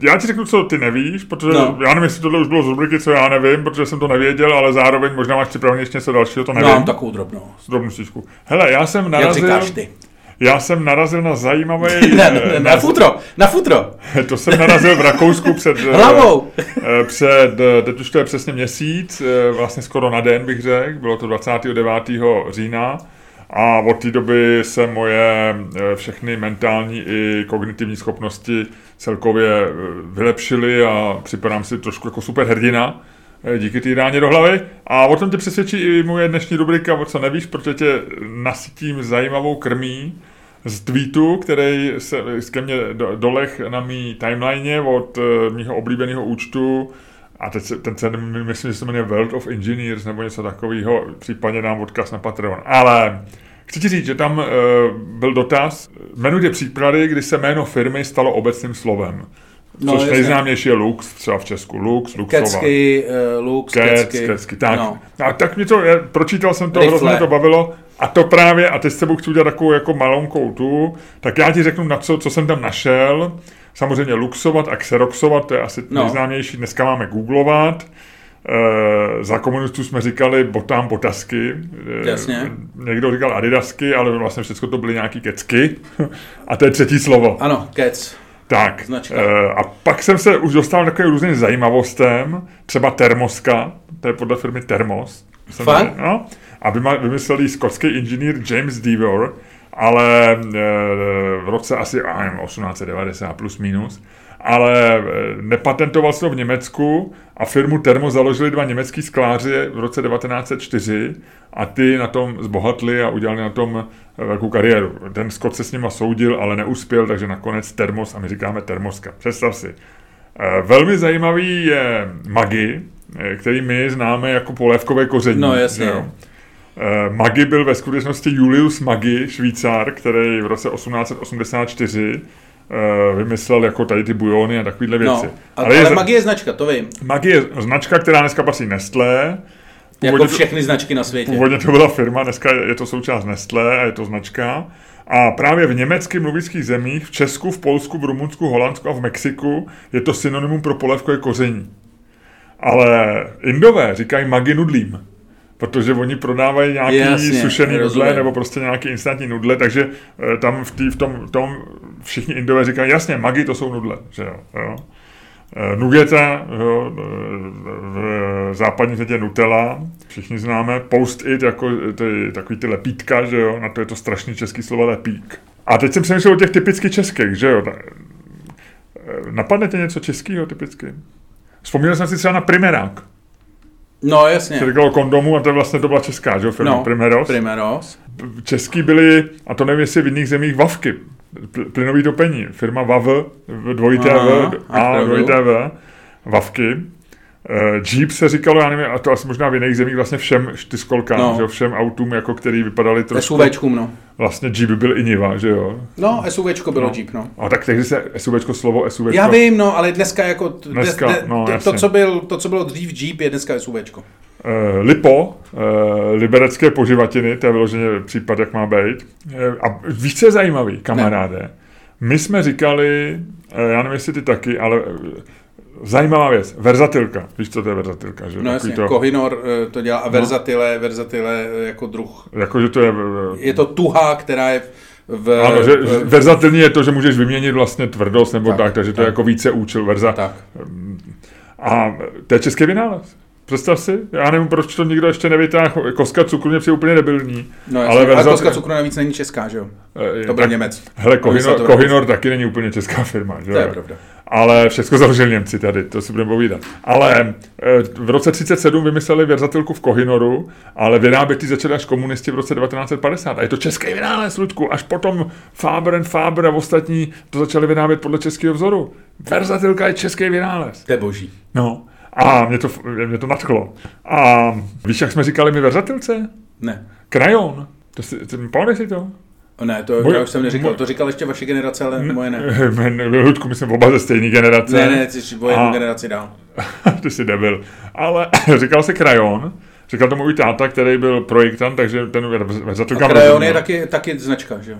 Já ti řeknu, co ty nevíš, protože já nevím, jestli tohle už bylo z rubriky, co já nevím, protože jsem to nevěděl, ale zároveň možná máš připraveně ještě něco dalšího, to nevím. Mám takovou drobnou. Drobnou stříčku. Hele, já jsem narazil... Jak říkáš ty? Já jsem narazil na zajímavé... Na futro. To jsem narazil v Rakousku před... Hlavou. Před, teď už to je přesně měsíc, vlastně skoro na den bych řekl, bylo to 29. října. A od té doby se moje všechny mentální i kognitivní schopnosti celkově vylepšily a připadám si trošku jako superhrdina díky té ráně do hlavy. A o tom tě přesvědčí i moje dnešní rubrika O co nevíš, protože tě nasytím zajímavou krmí z tweetu, který se ke mně dolech na mý timeline od mýho oblíbeného účtu. A teď myslím, že se jmenuje World of Engineers nebo něco takového, případně dám odkaz na Patreon. Ale chci ti říct, že tam byl dotaz, jmenuji příklady, kdy se jméno firmy stalo obecným slovem. No, což nejznámější je Lux, třeba v Česku. Kecky. Tak. No. A tak mě to, pročítal jsem to, Rifle. Hrozně to bavilo. A to právě, a teď s tebou chci udělat takovou jako malonkou tu, tak já ti řeknu, na co jsem tam našel. Samozřejmě luxovat a xeroxovat, to je asi nejznámější. Dneska máme googlovat. Za komunistů jsme říkali botám botasky. Jasně. Někdo říkal adidasky, ale vlastně všechno to byly nějaký kecky. A to je třetí slovo. Ano, kec. Tak. A pak jsem se už dostal takovým různým zajímavostem. Třeba termoska, to je podle firmy Thermos. Fakt? No. A vymyslel jí skotský inženýr James Dewar, ale v roce asi 1890 plus minus, ale nepatentoval se to v Německu a firmu Thermos založili dva německý skláři v roce 1904 a ty na tom zbohatli a udělali na tom velkou kariéru. Ten Skot se s nima soudil, ale neuspěl, takže nakonec Thermos a my říkáme Thermoska. Představ si. Velmi zajímavý je Maggi, který my známe jako polévkové koření. No jasně. Jo. Maggi byl ve skutečnosti Julius Maggi, Švýcar, který v roce 1884 vymyslel jako tady ty bujony a takovýhle věci. No, ale Maggi je značka, to vím. Maggi je značka, která dneska patří Nestlé. Jako všechny značky na světě. Původně to byla firma, dneska je to součást Nestlé a je to značka. A právě v německy mluvících zemích, v Česku, v Polsku, v Rumunsku, Holandsku a v Mexiku je to synonymum pro polévkové koření. Ale Indové říkají Maggi nudlím. Protože oni prodávají nějaký sušený nudle nebo prostě nějaký instantní nudle, takže tam v tom všichni Indové říkají, jasně, Maggi to jsou nudle, že jo. Nugeta, jo, v západní světě Nutella, všichni známe, post-it, jako takový ty lepítka, že jo, na to je to strašný český slovo lepík. A teď jsem přemýšlel o těch typicky českých, že jo. Napadne tě něco českého typicky? Vzpomněl jsem si třeba na Primerák. No, jasně. Se říkalo kondomu a to vlastně to byla česká, že jo, firma Primeros. Český byly, a to nevím, jestli v jiných zemích, vavky, plynový topení. Firma VAV, dvojité V, vavky. Jeep se říkalo, já nevím, a to asi možná v jiných zemích vlastně všem čtyřkolkám, že jo, všem autům, jako který vypadaly trošku... SUVčkům, no. Vlastně Jeep byl i Niva, že jo? No, SUVčko bylo Jeep, no. A tak tehdy se SUVčko... Já vím, no, ale dneska jako... To, co bylo dřív Jeep, je dneska SUVčko. Lipo, liberecké poživatiny, to je vyloženě případ, jak má být. A víš, co je zajímavý, kamaráde? Ne. My jsme říkali, já nevím, jestli ty taky, ale... Zajímavá věc. Verzatilka. Víš, co to je verzatilka? Že? No jasně, to... Kohinor to dělá a verzatile jako druh. Jakože to je... Je to tuha, která je v... Ano, že verzatilní je to, že můžeš vyměnit vlastně tvrdost nebo tak takže to je jako více účel verza. Tak. A to je český vynález. Představ si, já nevím, proč to nikdo ještě nevytáhl. Koska cukru mě přijde úplně debilní. No jasně, ale koska cukru navíc není česká, že jo? To byl Němec. Hele, Kohinor taky není úplně česká firma, že jo? To je pravda. Ale všechno založil Němci tady, to si budeme povídat. Ale v roce 1937 vymysleli věrzatilku v Kohinoru, ale vyrábět ji začali až komunisti v roce 1950. A je to český vynález, Luďku. Až potom Faber a ostatní to začali vyrábět podle českého vzoru. Věrzatilka je český vynález. To je boží. No. A mě to nadchlo. A víš, jak jsme říkali my věrzatilce? Ne. Krajon. Pamatuješ si to? Ne, já už jsem neříkal, to říkal ještě vaše generace, ale moje ne. Luďku, my jsme oba ze stejné generace. Ne, ty jsi o jednu generaci dál. Ty jsi debil. Ale říkal se krajon, říkal to můj táta, který byl projektant, takže ten... A krajon je taky značka, že jo?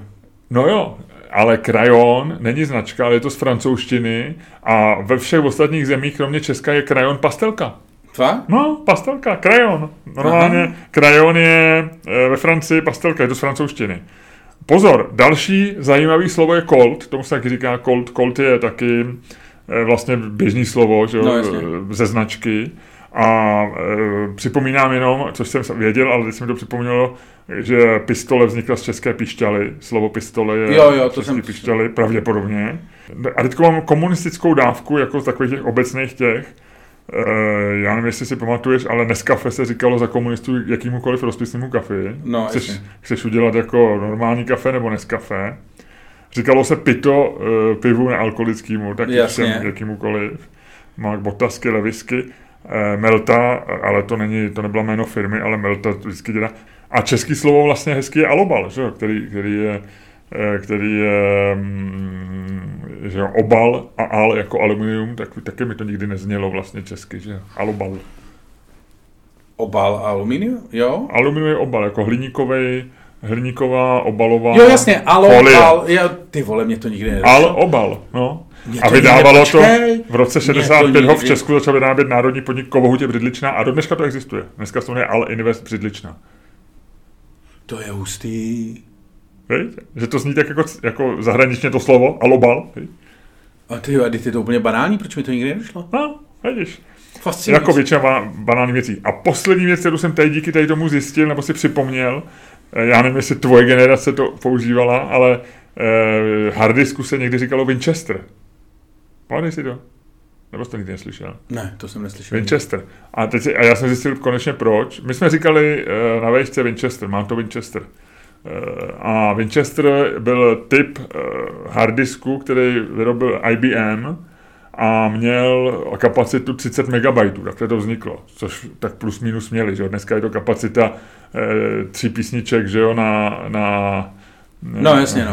No jo, ale krajon není značka, ale je to z francouzštiny a ve všech ostatních zemích, kromě Česka, je krajon pastelka. Tva? No, pastelka, krajon. Normálně krajon je ve Francii pastelka, je to z francouzštiny. Pozor, další zajímavý slovo je cold, tomu se taky říká cold. Cold je taky vlastně běžný slovo, že? No, ze značky. A připomínám jenom, což jsem věděl, ale teď se mi to připomnělo, že pistole vznikla z české pišťaly. Slovo pistole je to české pišťaly, pravděpodobně. A teď mám komunistickou dávku, jako z takových těch obecných těch. Já nevím, jestli si pamatuješ, ale Nescafe se říkalo za komunistů jakýmukoliv rozpisnému kafi. No, chceš udělat jako normální kafe nebo Nescafe. Říkalo se pito pivu nealkoholickému, tak jsem jakýmukoliv. Má botasky, levisky. Melta, ale to nebylo jméno firmy, ale Melta to vždycky dělá. A český slovo vlastně hezký je alobal, že? Který je že obal a al jako aluminium, tak taky mi to nikdy neznělo vlastně česky, že? Alobal. Obal a aluminium? Jo. Aluminium je obal, jako hliníková, obalová. Jo, jasně, alobal. Ty vole, mě to nikdy neznělo. Alobal, no. A vydávalo to v roce 65 ho v Česku začal vyrábět národní podnik Kovohutě Břidličná a do dneška to existuje. Dneska se jmenuje Al Invest Břidličná. To je hustý. Víš? Že to zní tak jako zahraničně to slovo, alobal. Víš? A ty to úplně banální, proč mi to nikdy nedošlo? No, vidíš. Fascinující. Jako většina banální věcí. A poslední věc, kterou jsem tady díky tady tomu zjistil, nebo si připomněl, já nevím, jestli tvoje generace to používala, ale harddisku se někdy říkalo Winchester. Pamatuješ si to? Nebo jsi to nikdy neslyšel? Ne, to jsem neslyšel. Winchester. A já jsem zjistil konečně proč. My jsme říkali na vejšce Winchester, mám to Winchester. A Winchester byl typ harddisku, který vyrobil IBM a měl kapacitu 30 MB, tak to vzniklo, což tak plus minus měli, že jo? Dneska je to kapacita 3 písniček, že jo, na no, jasně, no.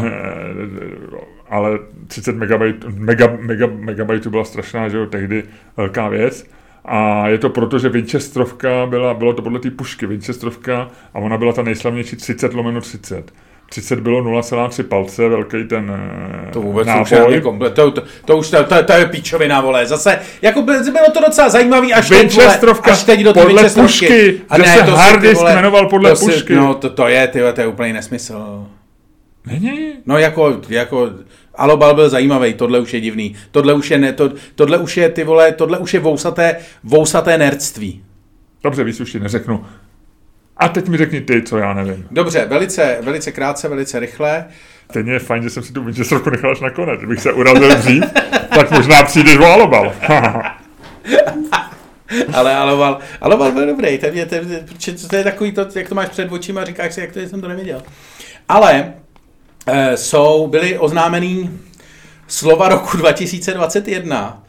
Ale 30 megabajtů byla strašná, že jo, tehdy velká věc. A je to proto, že Winchesterovka bylo to podle té pušky Winchesterovka a ona byla ta nejslavnější 30/30. 30 bylo 0,3 palce, velký ten to vůbec náboj. To už to je píčovina, vole. Zase, jako bylo to docela zajímavý, až teď do té podle pušky, a že ne, se hardisk jmenoval podle pušky. No, to je úplný nesmysl. Není? No jako alobal byl zajímavý, tohle už je divný. Tohle už je vousaté nerdství. Dobře, víc už ti neřeknu. A teď mi řekni ty, co já nevím. Dobře, velice, velice krátce, velice rychle. Stejně je fajn, že jsem si tu Winchesterovku nechal až nakonec. Kdybych se urazil dřív, tak možná přijdeš o alobal. Ale alobal byl dobrý. To je takový to, jak to máš před očima a říkáš si, jak to, že jsem to nevěděl. Ale byly oznámený slova roku 2021.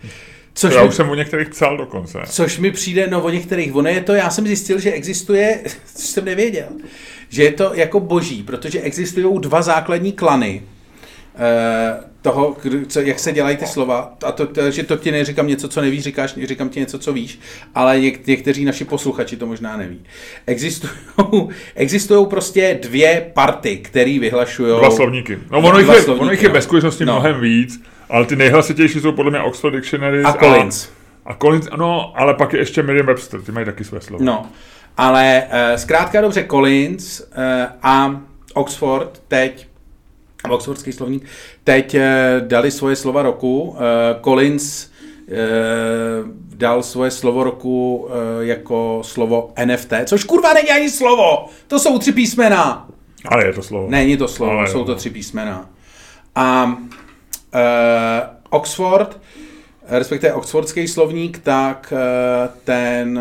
Což já už jsem o některých psal dokonce. Což mi přijde, no o některých, já jsem zjistil, že existuje, což jsem nevěděl, že je to jako boží, protože existují dva základní klany toho, jak se dělají ty slova. A že to ti neříkám něco, co nevíš, říkám ti něco, co víš, ale někteří naši posluchači to možná neví. Existují prostě dvě party, které vyhlašují... Dva slovníky. No ono jich je ve skutečnosti mnohem víc, ale ty nejhlasitější jsou podle mě Oxford Dictionary a Collins. A Collins, ano, ale pak je ještě Merriam-Webster, ty mají taky své slova. No, ale zkrátka dobře Collins a Oxford Oxfordský slovník, teď dali svoje slova roku. Collins dal svoje slovo roku jako slovo NFT, což kurva není ani slovo, to jsou 3 písmena. Ale je to slovo. Není to slovo, ale jsou to 3 písmena. A Oxford, respektive Oxfordský slovník, tak ten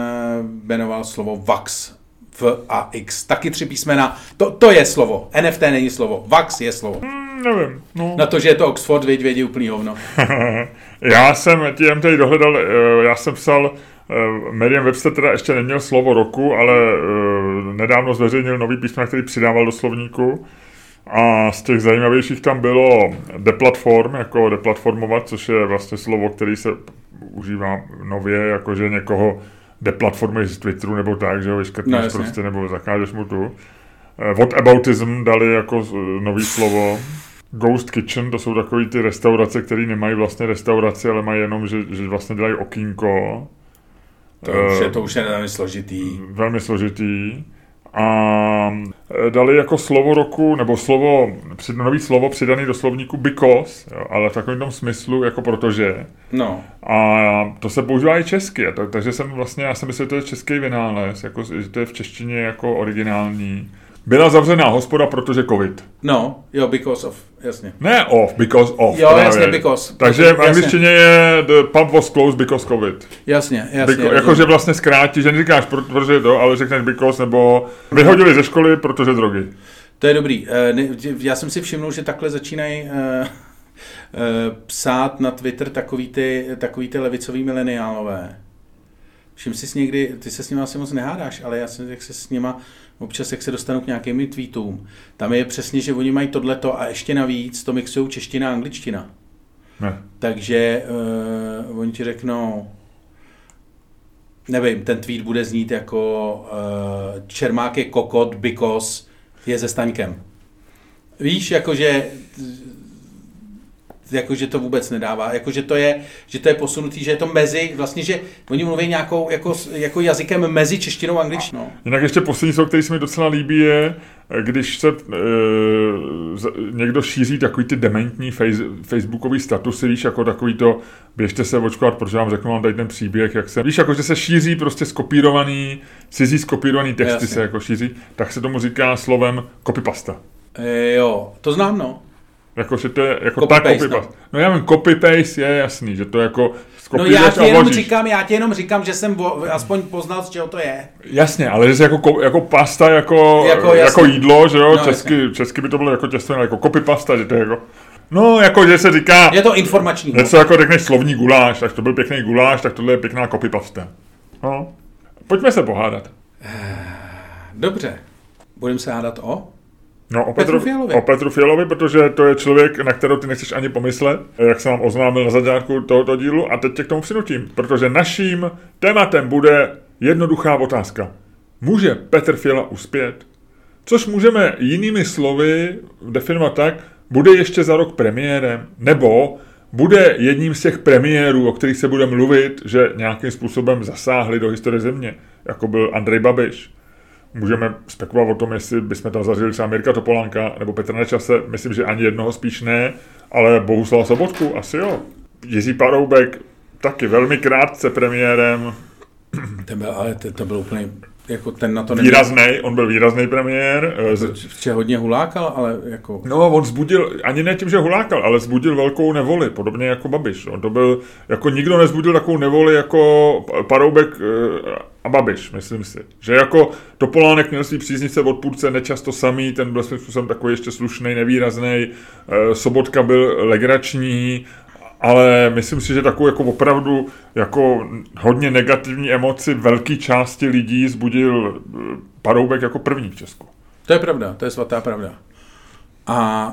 jmenoval slovo VAX. V a X. Taky 3 písmena. To je slovo. NFT není slovo. VAX je slovo. Nevím. No. Na to, že je to Oxford, vědí úplný hovno. Já jsem tady dohledal, já jsem psal, Merriam-Webster teda ještě neměl slovo roku, ale nedávno zveřejnil nový písmena, který přidával do slovníku. A z těch zajímavějších tam bylo deplatform, jako deplatformovat, což je vlastně slovo, který se užívá nově, jakože někoho deplatformuješ z Twitteru nebo tak, že ho vyškrtneš prostě, nebo zakážeš mu tu. Whataboutism dali jako nový slovo. Ghost kitchen, to jsou takový ty restaurace, které nemají vlastně restauraci, ale mají jenom, že vlastně dělají okýnko. To už je velmi složitý. a dali jako slovo roku, nebo slovo, nový slovo přidaný do slovníku because, jo, ale v takovém tom smyslu jako protože. No. A to se používá i česky, takže jsem vlastně, já jsem myslel, že to je český vynález, jako, že to je v češtině jako originální. Byla zavřená hospoda, protože covid. No, jo, because of, jasně. Ne of, because of. Jo, právě. Jasně, because. Takže v angličtině je the pub was closed because covid. Jasně, jasně. Jakože vlastně zkrátíš, že neříkáš protože to, ale řekneš because, nebo vyhodili ze školy, protože drogy. To je dobrý. Já jsem si všimnul, že takhle začínají psát na Twitter takový ty levicový mileniálové. Všim si někdy, ty se s nima asi moc nehádáš, ale já jsem, jak se s nima občas, jak se dostanu k nějakým tweetům, tam je přesně, že oni mají tohleto a ještě navíc to mixují čeština a angličtina. Ne. Takže oni ti řeknou, nevím, ten tweet bude znít jako Čermák je kokot, because je se Staňkem. Víš, jakože to vůbec nedává, jakože to je posunutý, že je to mezi, vlastně, že oni mluví nějakou, jako jazykem mezi češtinou a angličtinou. Jinak ještě poslední slov, který se mi docela líbí, je, když se někdo šíří takový ty dementní facebookový statusy, víš, jako takový to, běžte se očkovat, protože vám řeknu, mám tady ten příběh, jak se, víš, jako, že se šíří prostě cizí skopírovaný texty. Jasně. Se jako šíří, tak se tomu říká slovem copypasta. Jo, to znám, no. Jakože to je jako copy paste, no. No já vím, copy paste je jasný, že to jako skopíruješ a vložíš. Já ti jenom říkám, že jsem aspoň poznal, z čeho to je. Jasně, ale že jsi jako pasta, jako jídlo, že jo, no, česky by to bylo jako těsto, ale jako copy pasta, že to je jako... No, jako že se říká... Je to informační. Něco jako řekneš slovní guláš, tak to byl pěkný guláš, tak tohle je pěkná copy pasta. No, pojďme se pohádat. Dobře, budeme se hádat o... No, o Petru Fialovi, protože to je člověk, na kterého ty nechceš ani pomyslet, jak jsem vám oznámil na začátku tohoto dílu, a teď tě k tomu přinutím, protože naším tématem bude jednoduchá otázka. Může Petr Fiala uspět? Což můžeme jinými slovy definovat tak, bude ještě za rok premiérem, nebo bude jedním z těch premiérů, o kterých se bude mluvit, že nějakým způsobem zasáhli do historie země, jako byl Andrej Babiš. Můžeme spekulovat o tom, jestli bychom tam zařadili třeba Mirka Topolánka nebo Petra Nečase, myslím, že ani jednoho spíš ne, ale Bohuslava Sobotku, asi jo. Jiří Paroubek, taky velmi krátce premiérem. To byl úplně, jako ten na to neměl. On byl výrazný premiér. Včera hodně hulákal, ale jako... No on vzbudil, ani ne tím, že hulákal, ale vzbudil velkou nevoli, podobně jako Babiš. On to byl, jako nikdo nevzbudil takovou nevoli jako Paroubek a Babiš, myslím si. Že jako Topolánek měl svý příznivce, odpůrce, nečasto samý, ten byl svým způsobem takový ještě slušnej, nevýraznej, Sobotka byl legrační, ale myslím si, že takovou jako opravdu jako hodně negativní emoci velké části lidí vzbudil Paroubek jako první v Česku. To je pravda, to je svatá pravda. A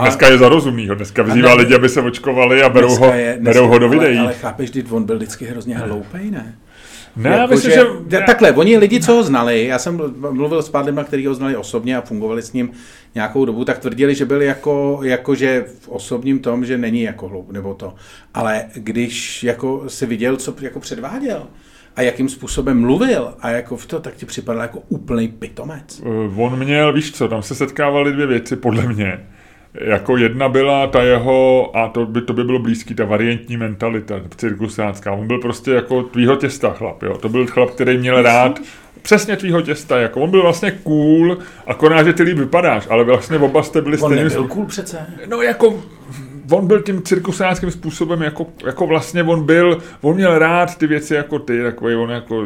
dneska je za rozumnýho, dneska vyzývá lidi, aby se očkovali a berou ho do videí. Ale chápeš, když on byl vždycky hrozně hloupej, ne? Ne, jako, myslím, že... Takhle, oni lidi, co ho znali, já jsem mluvil s pár lidmi, kteří ho znali osobně a fungovali s ním nějakou dobu, tak tvrdili, že byl jako že v osobním tom, že není jako hloupý, nebo to. Ale když jako si viděl, co jako předváděl a jakým způsobem mluvil a jako v to, tak ti připadal jako úplný pitomec. On měl, víš co, tam se setkávaly dvě věci, podle mě. Jako jedna byla ta jeho, a to by bylo blízký, ta variantní mentalita cirkusácká. On byl prostě jako tvýho těsta chlap, jo. To byl chlap, který měl rád přesně tvýho těsta, jako on byl vlastně cool, akorát, že ty líp vypadáš, ale vlastně oba jste byli stejným... On nebyl cool přece. No jako... On byl tím cirkusáckým způsobem, jako vlastně on měl rád ty věci jako ty, takový on jako...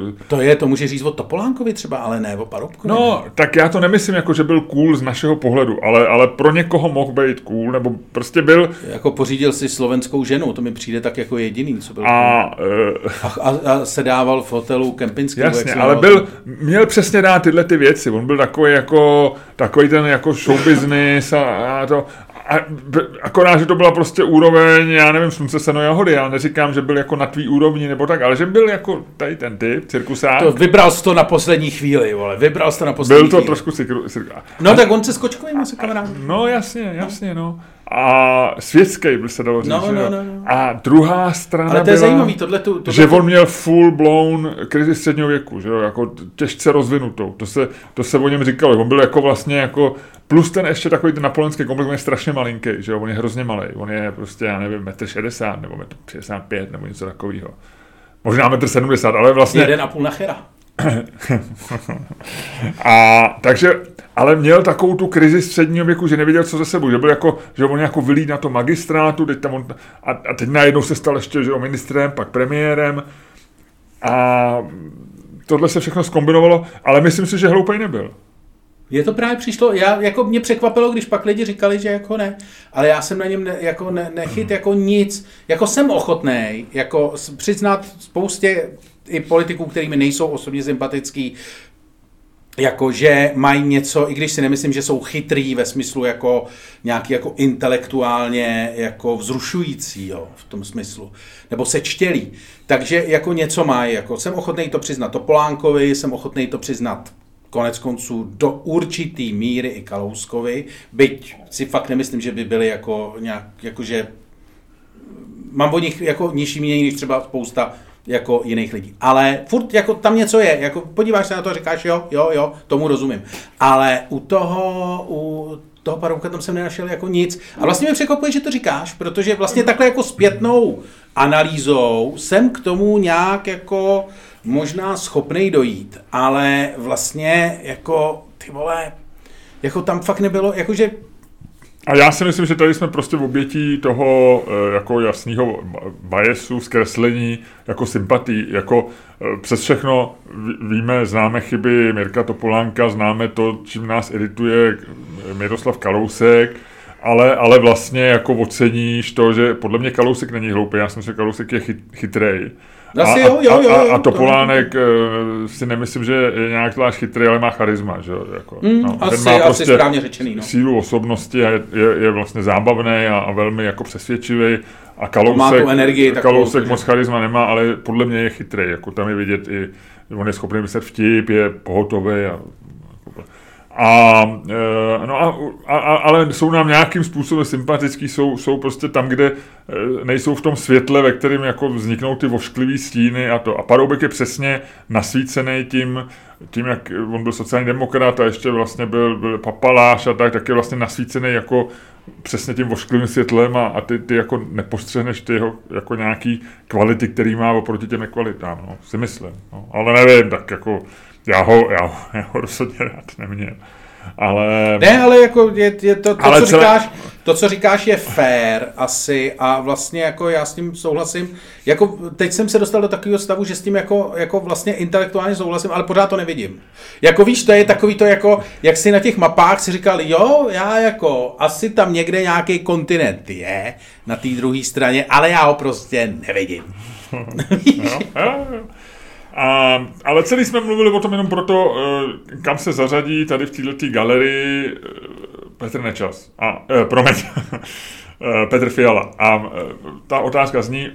To může říct o Topolánkovi třeba, ale ne o Paroubkovi. No, tak já to nemyslím, jako že byl cool z našeho pohledu, ale pro někoho mohl být cool, nebo prostě byl... Jako pořídil si slovenskou ženu, to mi přijde tak jako jediný, co byl... A sedával v hotelu Kempinského. Jasně, ale měl přesně rád tyhle ty věci, on byl takový ten jako show business a to... Akorát, že to byla prostě úroveň, já nevím, slunce, seno, jahody, já neříkám, že byl jako na tvý úrovni nebo tak, ale že byl jako tady ten typ, cirkusák. Vybral jsi to na poslední chvíli, vole, Byl to trošku cirkusák. No tak on se skočkovým asi kamarádem. No jasně, no. a světský by se dalo říct. No. A druhá strana byla... Ale to je zajímavý, tohle že on měl full-blown krizi středního věku, že jo, jako těžce rozvinutou. To se o něm říkalo. On byl jako vlastně jako... Plus ten ještě takový ten napoleonský komplex, on je strašně malinký, že jo, on je hrozně malej. On je prostě, já nevím, 1,60 m nebo 1,65 m nebo něco takového. Možná 1,70 m, ale vlastně... 1,5 na chera. A takže... Ale měl takovou tu krizi středního věku, že nevěděl, co ze sebou, že byl jako, že on jako vylít na to magistrátu, teď tam on, a teď najednou se stal ještě, že ministrem, pak premiérem a tohle se všechno zkombinovalo, ale myslím si, že hloupej nebyl. Je to právě přišlo, jako mě překvapilo, když pak lidi říkali, že jako ne, ale já jsem na něm nechyt jako nic, jako jsem ochotnej, jako přiznat spoustě i politiků, který mi nejsou osobně sympatický, jakože mají něco, i když si nemyslím, že jsou chytrý ve smyslu jako nějaký jako intelektuálně jako vzrušující, jo, v tom smyslu, nebo sečtělý. Takže jako něco mají, jako jsem ochotný to přiznat Topolánkovi, jsem ochotný to přiznat konec konců do určitý míry i Kalouskovi, byť si fakt nemyslím, že by byli jako nějak, jakože mám o nich jako nižší mínění než třeba spousta jako jiných lidí. Ale furt jako tam něco je, jako podíváš se na to a říkáš jo, tomu rozumím. Ale u toho Paroubka tam jsem nenašel jako nic. A vlastně mě překvapuje, že to říkáš, protože vlastně takhle jako zpětnou analýzou jsem k tomu nějak jako možná schopnej dojít, ale vlastně jako ty vole, jako tam fakt nebylo, jakože. A já si myslím, že tady jsme prostě v obětí toho jako jasného biasu, zkreslení, jako sympatii, jako přes všechno víme, známe chyby Mirka Topolánka, známe to, čím nás irituje Miroslav Kalousek, ale vlastně jako oceníš to, že podle mě Kalousek není hloupý, já si myslím, že Kalousek je chytrej. A Topolánek si nemyslím, že je nějak zvlášť chytrý, ale má charisma, že jako, ten má prostě správně řečený, sílu osobnosti a je vlastně zábavný a velmi jako přesvědčivý a Kalousek moc charisma nemá, ale podle mě je chytrý, jako tam je vidět i, on je schopný myslet vtip, je pohotový ale jsou nám nějakým způsobem sympatický, jsou prostě tam, kde nejsou v tom světle, ve kterém jako vzniknou ty vošklivý stíny a to. A Paroubek je přesně nasvícený tím, jak on byl sociální demokrat a ještě vlastně byl papaláš a tak je vlastně nasvícený jako přesně tím vošklivým světlem a ty jako nepostřehneš ty jeho jako nějaký kvality, který má oproti těm nekvalitám, no, si myslím. No. Ale nevím, tak jako... Já ho rozhodně rád neměl, ale... Ne, ale jako je to ale co říkáš, to, co říkáš, je fair asi a vlastně jako já s tím souhlasím. Jako teď jsem se dostal do takového stavu, že s tím jako vlastně intelektuálně souhlasím, ale pořád to nevidím. Jako víš, to je takový to jako, jak si na těch mapách si říkal, jo, já jako asi tam někde nějaký kontinent je na té druhé straně, ale já ho prostě nevidím. jo. Ale celý jsme mluvili o tom jenom proto, kam se zařadí tady v této galerii Petr Nečas. Petr Fiala. A ta otázka zní,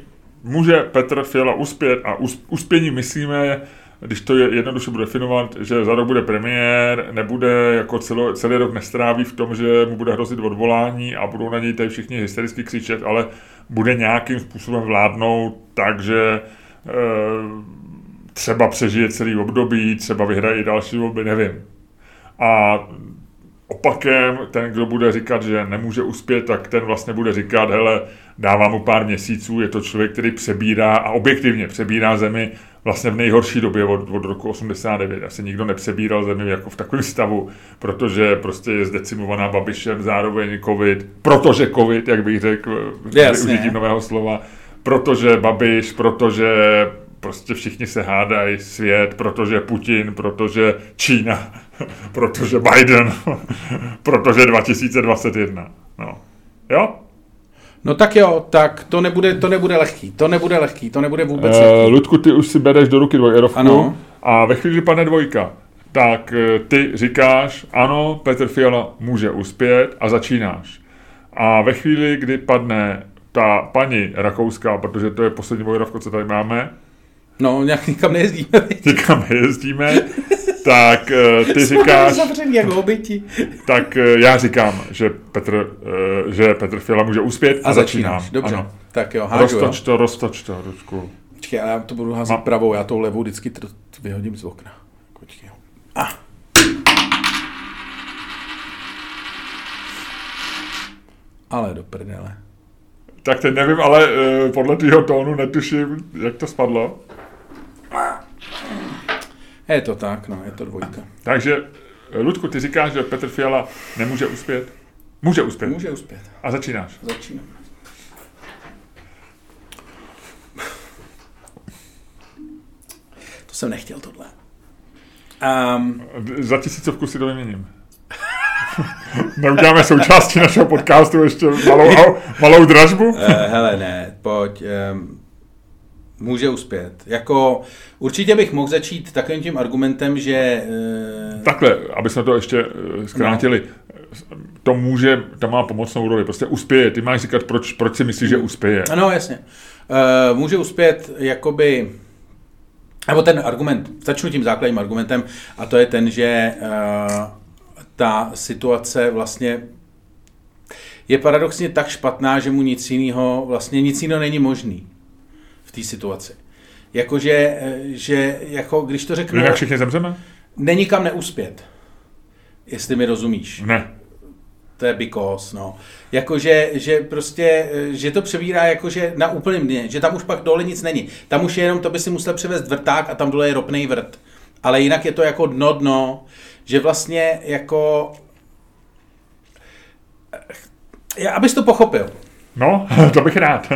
může Petr Fiala uspět? A uspění myslíme, když to je jednoduše bude definovat, že za rok bude premiér, nebude jako celý rok nestráví v tom, že mu bude hrozit odvolání a budou na něj tady všichni hystericky křičet, ale bude nějakým způsobem vládnout, takže... třeba přežije celý období, třeba vyhraje i další volby, nevím. A opakem, ten, kdo bude říkat, že nemůže uspět, tak ten vlastně bude říkat, hele, dávám mu pár měsíců, je to člověk, který přebírá a objektivně přebírá zemi vlastně v nejhorší době od roku 89. Asi nikdo nepřebíral zemi jako v takovém stavu, protože prostě je zdecimovaná Babišem, zároveň covid, protože covid, jak bych řekl, užitím nového slova, protože Babiš, protože... Prostě všichni se hádají svět, protože Putin, protože Čína, protože Biden, protože 2021. No. Jo? No tak jo, tak to nebude lehký. Ludku, ty už si bereš do ruky dvojerovku. Ano. A ve chvíli, kdy padne dvojka, tak ty říkáš, ano, Petr Fiala může uspět a začínáš. A ve chvíli, kdy padne ta paní Rakouská, protože to je poslední dvojerovko, co tady máme, no, nějak nikam nejezdíme. Tak ty říkáš... Zavřený, jak hobiti. Tak já říkám, že Petr Fiala může uspět a začínám. Dobře, ano. Tak jo, hážu. Roztoč to, Ručku. Počkej, já to budu házet pravou, já tou levou vždycky vyhodím z okna. Počkej. Ale do prdele. Tak teď nevím, ale podle tvýho tónu netuším, jak to spadlo. Je to tak, no, je to dvojka. Takže, Luďku, ty říkáš, že Petr Fiala nemůže uspět? Může uspět. Může uspět. A začínáš? Začínám. To jsem nechtěl tohle. Za 1000 si to vyměním. Neuděláme součástí našeho podcastu ještě malou dražbu? Hele, ne, pojď. Může uspět. Jako, určitě bych mohl začít takovým tím argumentem, že... Takhle, aby jsme to ještě zkrátili. No. To má pomocnou roli. Prostě uspěje. Ty máš říkat, proč si myslíš, že uspěje. No, jasně. Může uspět, jakoby... Nebo ten argument, začnu tím základním argumentem, a to je ten, že ta situace vlastně je paradoxně tak špatná, že mu nic jiného není možný v té situaci. Jakože, jako, když to řeknu... Jinak všichni zemřeme? Není kam neuspět, jestli mi rozumíš. Ne. To je because, no. Jakože, že to převírá jakože na úplném dně, že tam už pak dole nic není. Tam už je jenom to, by si musel převést vrták a tam dole je ropnej vrt. Ale jinak je to jako dno, že vlastně jako... Abys to pochopil. No, to bych rád.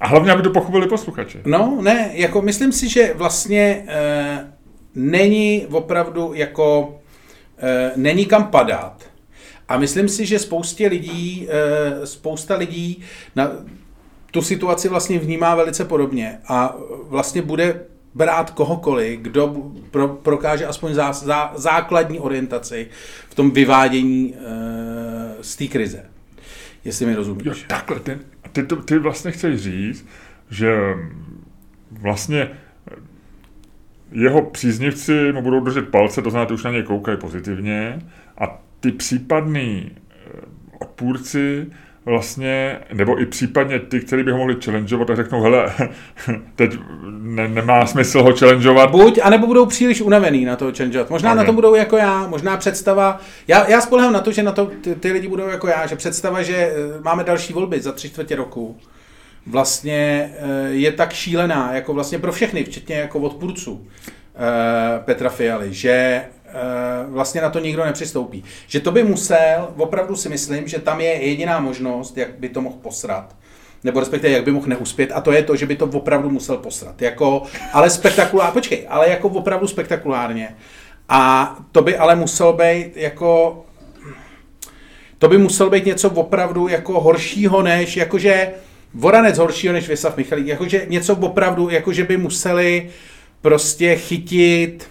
A hlavně, aby to pochopili posluchači. No, ne, jako myslím si, že vlastně není opravdu jako... není kam padat. A myslím si, že spousta lidí na tu situaci vlastně vnímá velice podobně a vlastně bude brát kohokoliv, kdo prokáže aspoň základní orientaci v tom vyvádění z té krize. Jestli mi rozumíš. Jo, takhle, ty vlastně chceš říct, že vlastně jeho příznivci mu budou držet palce, to znamená, ty už na něj koukají pozitivně a ty případný odpůrci vlastně, nebo i případně ty, kteří by ho mohli challengeovat, tak řeknou, hele, teď nemá smysl ho challengeovat. Buď, anebo budou příliš unavený na to challengeovat. Možná na to budou jako já, možná představa. Já spolehám na to, že na to ty lidi budou jako já, že představa, že máme další volby za 3/4 roku, vlastně je tak šílená, jako vlastně pro všechny, včetně jako odpůrců Petra Fialy, že vlastně na to nikdo nepřistoupí. Že to by musel, opravdu si myslím, že tam je jediná možnost, jak by to mohl posrat. Nebo respektive, jak by mohl neuspět. A to je to, že by to opravdu musel posrat. Jako, ale spektakulárně, počkej, ale jako opravdu spektakulárně. A to by ale muselo být jako... To by muselo být něco opravdu jako horšího než, jakože Voranec horšího než Věslav Michalík. Jakože něco opravdu, jakože by museli prostě chytit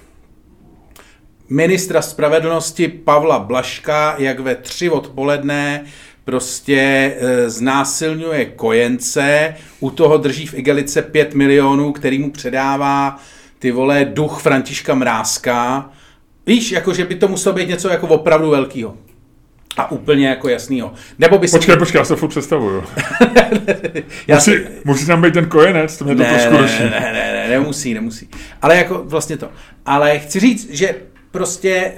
ministra spravedlnosti Pavla Blažka, jak ve 3 odpoledne prostě znásilňuje kojence, u toho drží v igelice 5 milionů, který mu předává, ty vole, duch Františka Mrázka. Víš, jakože by to muselo být něco jako opravdu velkýho. A úplně jako jasnýho. Nebo by počkej, já se furt představuju. Musí tam být ten kojenec, to mě to trošku ruší. Ne, nemusí. Ale jako vlastně to. Ale chci říct, že prostě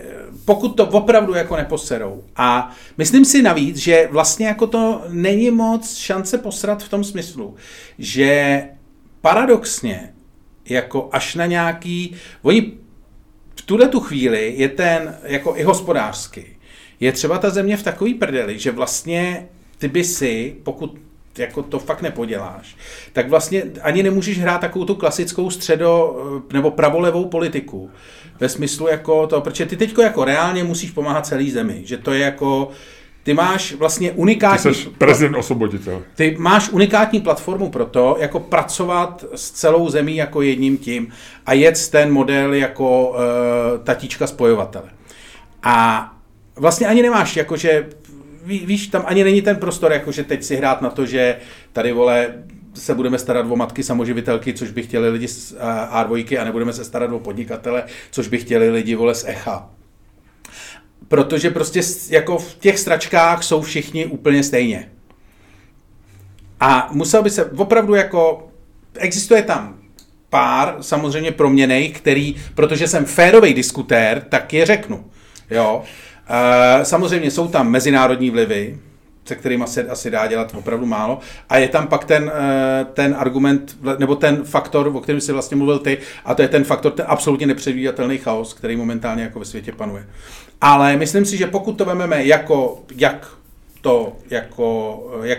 pokud to opravdu jako neposerou. A myslím si navíc, že vlastně jako to není moc šance posrat v tom smyslu, že paradoxně jako až na nějaký, oni v tuhletu chvíli je ten jako i hospodářský. Je třeba ta země v takový prdeli, že vlastně ty by si, pokud jako to fakt nepoděláš, tak vlastně ani nemůžeš hrát takovou tu klasickou nebo pravolevou politiku. Ve smyslu jako to, protože ty teďko jako reálně musíš pomáhat celý zemi, že to je jako, ty máš vlastně unikátní... Ty jsi prezident osvoboditel. Ty máš unikátní platformu pro to, jako pracovat s celou zemí jako jedním tím a jet ten model jako tatíčka spojovatele. A vlastně ani nemáš, jakože, víš, tam ani není ten prostor, jakože teď si hrát na to, že tady, vole, se budeme starat o matky samoživitelky, což by chtěli lidi z A2, a nebudeme se starat o podnikatele, což by chtěli lidi, vole, z Echa. Protože prostě jako v těch sračkách jsou všichni úplně stejně. A musel by se opravdu jako... Existuje tam pár samozřejmě proměnej, který, protože jsem férovej diskutér, tak je řeknu. Jo. Samozřejmě jsou tam mezinárodní vlivy, se kterými se asi dá dělat opravdu málo. A je tam pak ten argument, nebo ten faktor, o kterém jsi vlastně mluvil ty, a to je ten faktor, ten absolutně nepředvídatelný chaos, který momentálně jako ve světě panuje. Ale myslím si, že pokud to vememe jako, jak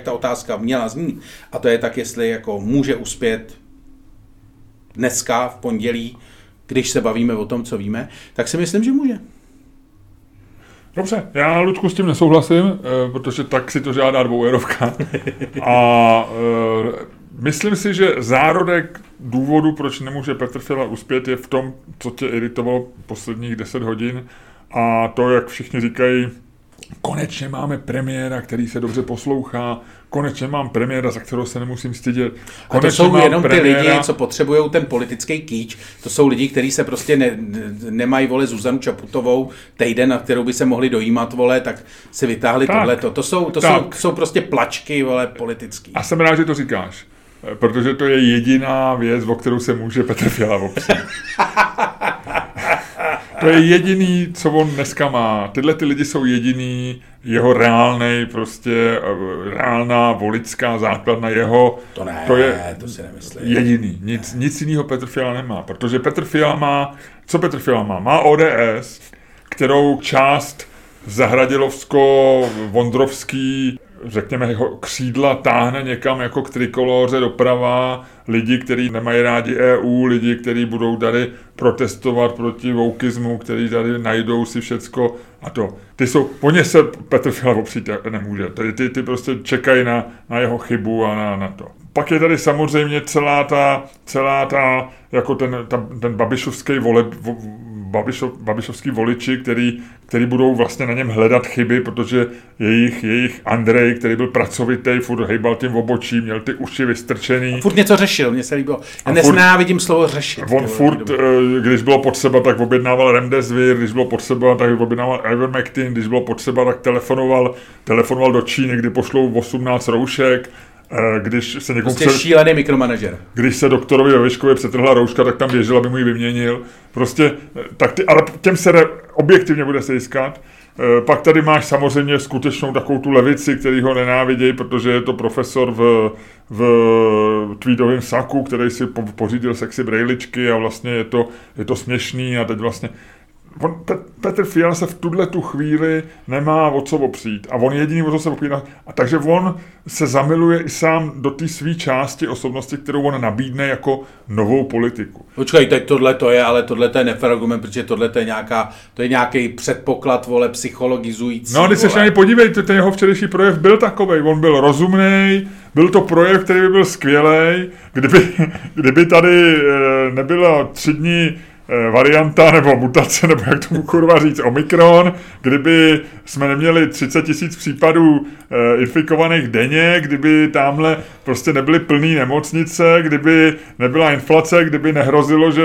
ta otázka měla znít, a to je tak, jestli jako může uspět dneska, v pondělí, když se bavíme o tom, co víme, tak si myslím, že může. Dobře, já, Luďku, s tím nesouhlasím, protože tak si to žádá dvouerovka. A myslím si, že zárodek důvodu, proč nemůže Petr Fiala uspět, je v tom, co tě iritovalo posledních 10 hodin. A to, jak všichni říkají, konečně máme premiéra, který se dobře poslouchá, konečně mám premiéra, za kterého se nemusím stydět. A to jsou jenom premiéra... ty lidi, co potřebují ten politický kýč. To jsou lidi, kteří se prostě nemají, vole, Zuzanu Čaputovou týden, na kterou by se mohli dojímat, vole, tak si vytáhli tohleto. To jsou prostě plačky, vole, politický. A jsem rád, že to říkáš, protože to je jediná věc, o kterou se může Petr Fiala opřít. To je jediný, co on dneska má. Tyhle ty lidi jsou jediný, jeho reálná voličská základna jeho. To ne, to je to si nemyslím. Jediný. Nic jiného Petr Fiala nemá, protože Petr Fiala má, co Petr Fiala má? Má ODS, kterou část zahradělovsko-vondrovský, řekněme, jeho křídla táhne někam jako k trikoloře doprava, lidi, kteří nemají rádi EU, lidi, kteří budou tady protestovat proti woukismu, kteří tady najdou si všecko a to. Ty jsou, po ně se Petr Fiala opřít nemůže. Ty prostě čekají na jeho chybu a na to. Pak je tady samozřejmě celá ta babišovský babišovský voliči, který budou vlastně na něm hledat chyby, protože jejich Andrej, který byl pracovitý, furt hejbal tím obočí, měl ty uši vystrčený. A furt něco řešil, mně se líbilo. A nesnávidím slovo řešit. On furt, když bylo potřeba, tak objednával Remdesivir, když bylo potřeba, tak objednával Ivermectin, když bylo potřeba, tak telefonoval do Číny, kdy pošlou 18 roušek. Když se někomu prostě šílený mikromanažer. Když se doktorovi ve Vyškově přetrhla rouška, tak tam běžel, aby mu ji vyměnil. Prostě, tak ale těm se objektivně bude sejskat. Pak tady máš samozřejmě skutečnou takovou tu levici, který ho nenávidějí, protože je to profesor v tweedovém saku, který si pořídil sexy brejličky a vlastně je to směšný a teď vlastně... Petr Fiala se v tuhle tu chvíli nemá o co opřít a on jediný o co se opírá. A takže on se zamiluje i sám do té své části osobnosti, kterou on nabídne jako novou politiku. Počkej, teď tohle to je, ale tohle to je nefér argument, protože tohle to je nějaký předpoklad, vole, psychologizující. No, když se na něj podívej, ten jeho včerejší projev byl takovej, on byl rozumnej, byl to projev, který by byl skvělej, kdyby tady nebylo 3 dny varianta nebo mutace, nebo jak tomu kurva říct, omikron, kdyby jsme neměli 30 000 případů infikovaných denně, kdyby tamhle prostě nebyly plný nemocnice, kdyby nebyla inflace, kdyby nehrozilo, že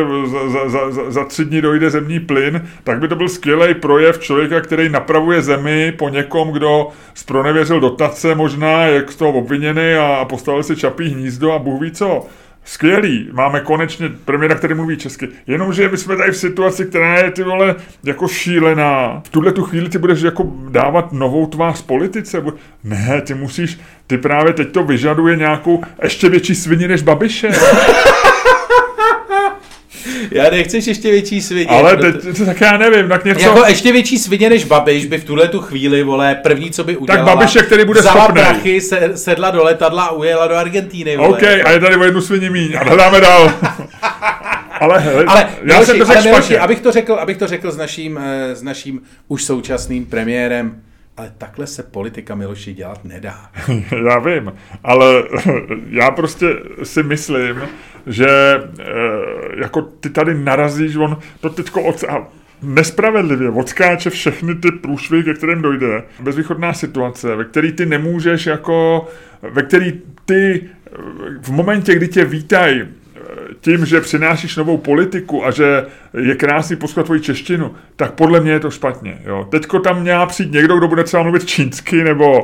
za 3 dny dojde zemní plyn, tak by to byl skvělý projev člověka, který napravuje zemi po někom, kdo zpronevěřil dotace možná, je z toho obviněný a postavil si čapí hnízdo a Bůh ví co. Skvělý, máme konečně premiéra, který mluví česky. Jenomže my jsme tady v situaci, která je, ty vole, jako šílená. V tuhle tu chvíli ty budeš jako dávat novou tvář politice. Ne, ty právě teď to vyžaduje nějakou ještě větší svině než Babiše. Já nechceš ještě větší svině. Ale to tak já nevím, tak něco... Jako ještě větší svině než Babiš by v tuhle tu chvíli, vole, první, co by udělala... Tak Babiše, který bude schopnej. Vzala prachy, sedla do letadla a ujela do Argentíny, vole. OK, a je tady o jednu svině míň. A dáme dál. Abych to řekl s naším už současným premiérem, ale takhle se politika, Miloši, dělat nedá. Já vím, ale já prostě si myslím, že jako ty tady narazíš, on to teďko nespravedlivě odskáče všechny ty průšvy, ke kterým dojde. Bezvýchodná situace, ve který ty nemůžeš jako, ve který ty v momentě, kdy tě vítají tím, že přinášíš novou politiku a že je krásný poslouchat tvoji češtinu, tak podle mě je to špatně. Jo. Teďko tam měl přijít někdo, kdo bude třeba mluvit čínsky nebo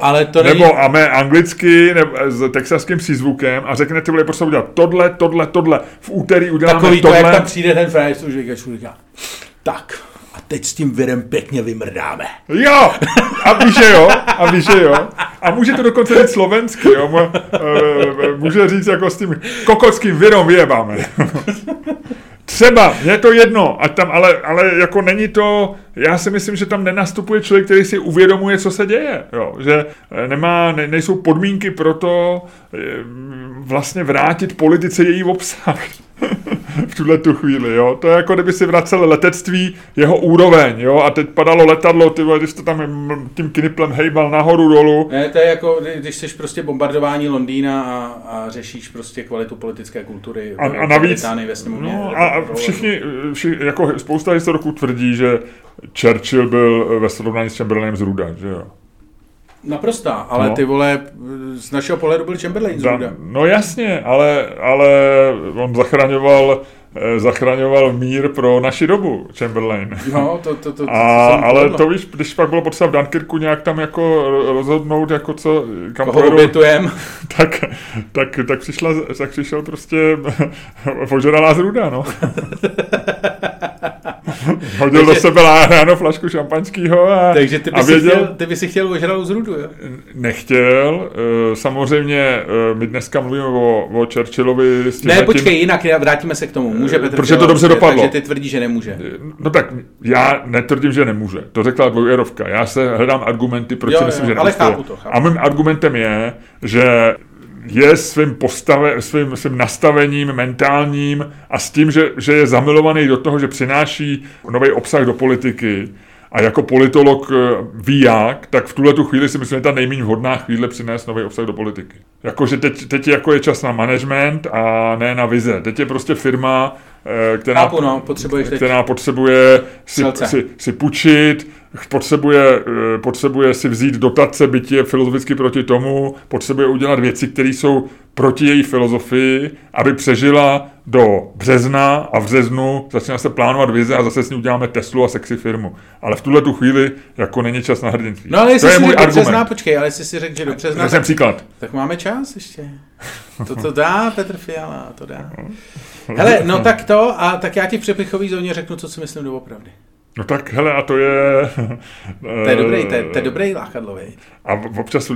anglicky nebo s texaským přízvukem a řekne, ty vole, prostě udělat tohle, v úterý uděláme takový tohle. Takový to, jak tam přijde ten frajer, co říká, tak a teď s tím virem pěkně vymrdáme. Jo, a víš, že jo. A může to dokonce říct slovensky, jo. Může říct jako s tím kokotským virem vyjebáme. Třeba, je to jedno, ať tam, ale jako není to, já si myslím, že tam nenastupuje člověk, který si uvědomuje, co se děje, jo. Že nejsou podmínky pro to vlastně vrátit politice její obsah. V tuhle tu chvíli, jo. To je jako, kdyby si vracel letectví jeho úroveň, jo. A teď padalo letadlo, ty vole, když to tam tím kniplem hejbal nahoru, dolů. Ne, to je jako, když jsi prostě bombardování Londýna a řešíš prostě kvalitu politické kultury. A navíc, všichni, jako spousta historiků tvrdí, že Churchill byl ve srovnání s Chamberlainem zrůda, že jo. Naprostá, ale no. Ty vole, z našeho pohledu byl Chamberlain zrůda. No jasně, ale on zachraňoval mír pro naši dobu, Chamberlain. No, to ale to víš, když pak bylo potřeba v Dunkirku nějak tam jako rozhodnout, jako co, kam pojedou, tak přišel prostě požralá zrůda, no. Hodil do sebe ráno flašku šampaňského a takže ty by si chtěl ožralou zrůdu, jo? Nechtěl. Samozřejmě my dneska mluvíme o Churchillovi. Ne, počkej, jinak vrátíme se k tomu. Může Petr Protože Fiala, to dobře dopadlo. Takže ty tvrdíš, že nemůže. No tak já netvrdím, že nemůže. To řekla dvojerovka. Já se hledám argumenty, proč si myslím, že nemůže. Ale chápu. A mým argumentem je, že je svým nastavením mentálním a s tím, že je zamilovaný do toho, že přináší nový obsah do politiky a jako politolog ví jak, tak v tuhletu chvíli si myslím, že ta nejméně vhodná chvíle přinést nový obsah do politiky. Jakože teď jako je čas na management a ne na vize. Teď je prostě firma, která potřebuje si půjčit, potřebuje si vzít dotace, byť je filozoficky proti tomu, potřebuje udělat věci, které jsou proti její filozofii, aby přežila do března a v březnu začíná se plánovat vize a zase s ní uděláme Teslu a sexy firmu. Ale v tuhle tu chvíli jako není čas na hrdinství. No ale jestli si řekl do března, počkej, ale jestli si řekl, že do března, tak máme čas ještě. To dá Petr Fiala, to dá. Hele, no tak to, a tak já ti v přepichové zóně řeknu, co si myslím doopravdy. No tak, hele, a to je... To je dobrý lákadlový. A občas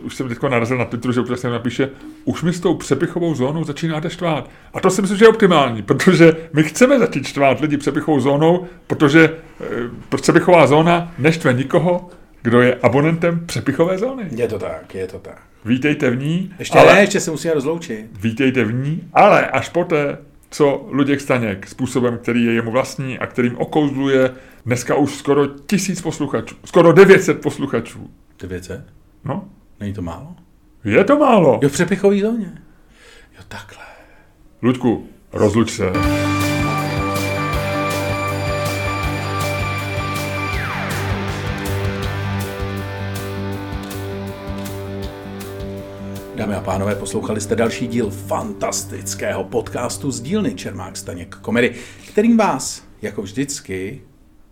už jsem teďko narazil na Twitteru, že občas se napíše, už mi s tou přepichovou zónou začínáte štvát. A to si myslím, že je optimální, protože my chceme začít štvát lidi přepichovou zónou, protože přepichová zóna neštve nikoho, kdo je abonentem přepichové zóny. Je to tak. Vítejte v ní. Ještě se musíme rozloučit. Vítejte v ní, ale až poté, co Luděk Staněk způsobem, který je jemu vlastní a kterým okouzluje dneska už skoro 1000 posluchačů. Skoro 900 posluchačů. 900? No. Není to málo? Je to málo. Jo, v přepichový zóně. Jo, takhle. Luďku, rozluč se. Dámy a pánové, poslouchali jste další díl fantastického podcastu z dílny Čermák Staněk Comedy, kterým vás, jako vždycky,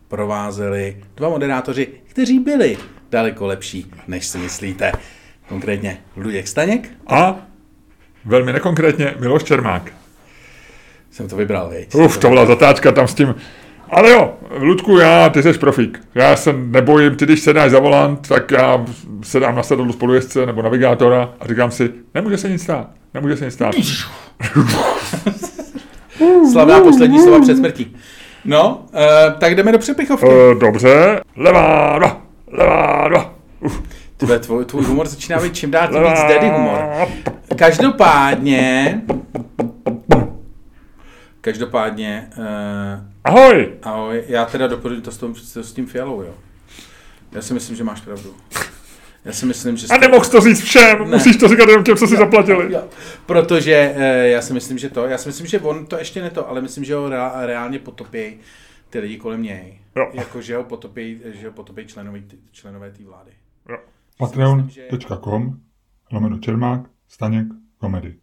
provázeli dva moderátoři, kteří byli daleko lepší, než si myslíte. Konkrétně Luděk Staněk. A velmi nekonkrétně Miloš Čermák. Jsem to vybral, viď? Uf, to byla zatáčka tam s tím... Ale jo, Ludku, ty jsi profík. Já se nebojím, ty když sedáš za volant, tak já sedám na sedadlu spolujezdce nebo navigátora a říkám si, nemůže se nic stát. Slavná poslední slova před smrtí. No, tak jdeme do přepichovky. Dobře, levá, dva. Tvůj humor začíná být čím dál tím víc daddy humor. Každopádně... Ahoj! Já teda doporučuji to s tím Fialou, jo. Já si myslím, že máš pravdu. A nemohl jsi to říct všem, ne. Musíš to říkat jenom těm, co si zaplatili. Jo. Protože já si myslím, že on to ještě ale myslím, že ho reálně potopí. ty lidi kolem něj. Jako, že ho potopí členové té vlády. Patreon.com/Čermák Staněk Comedy.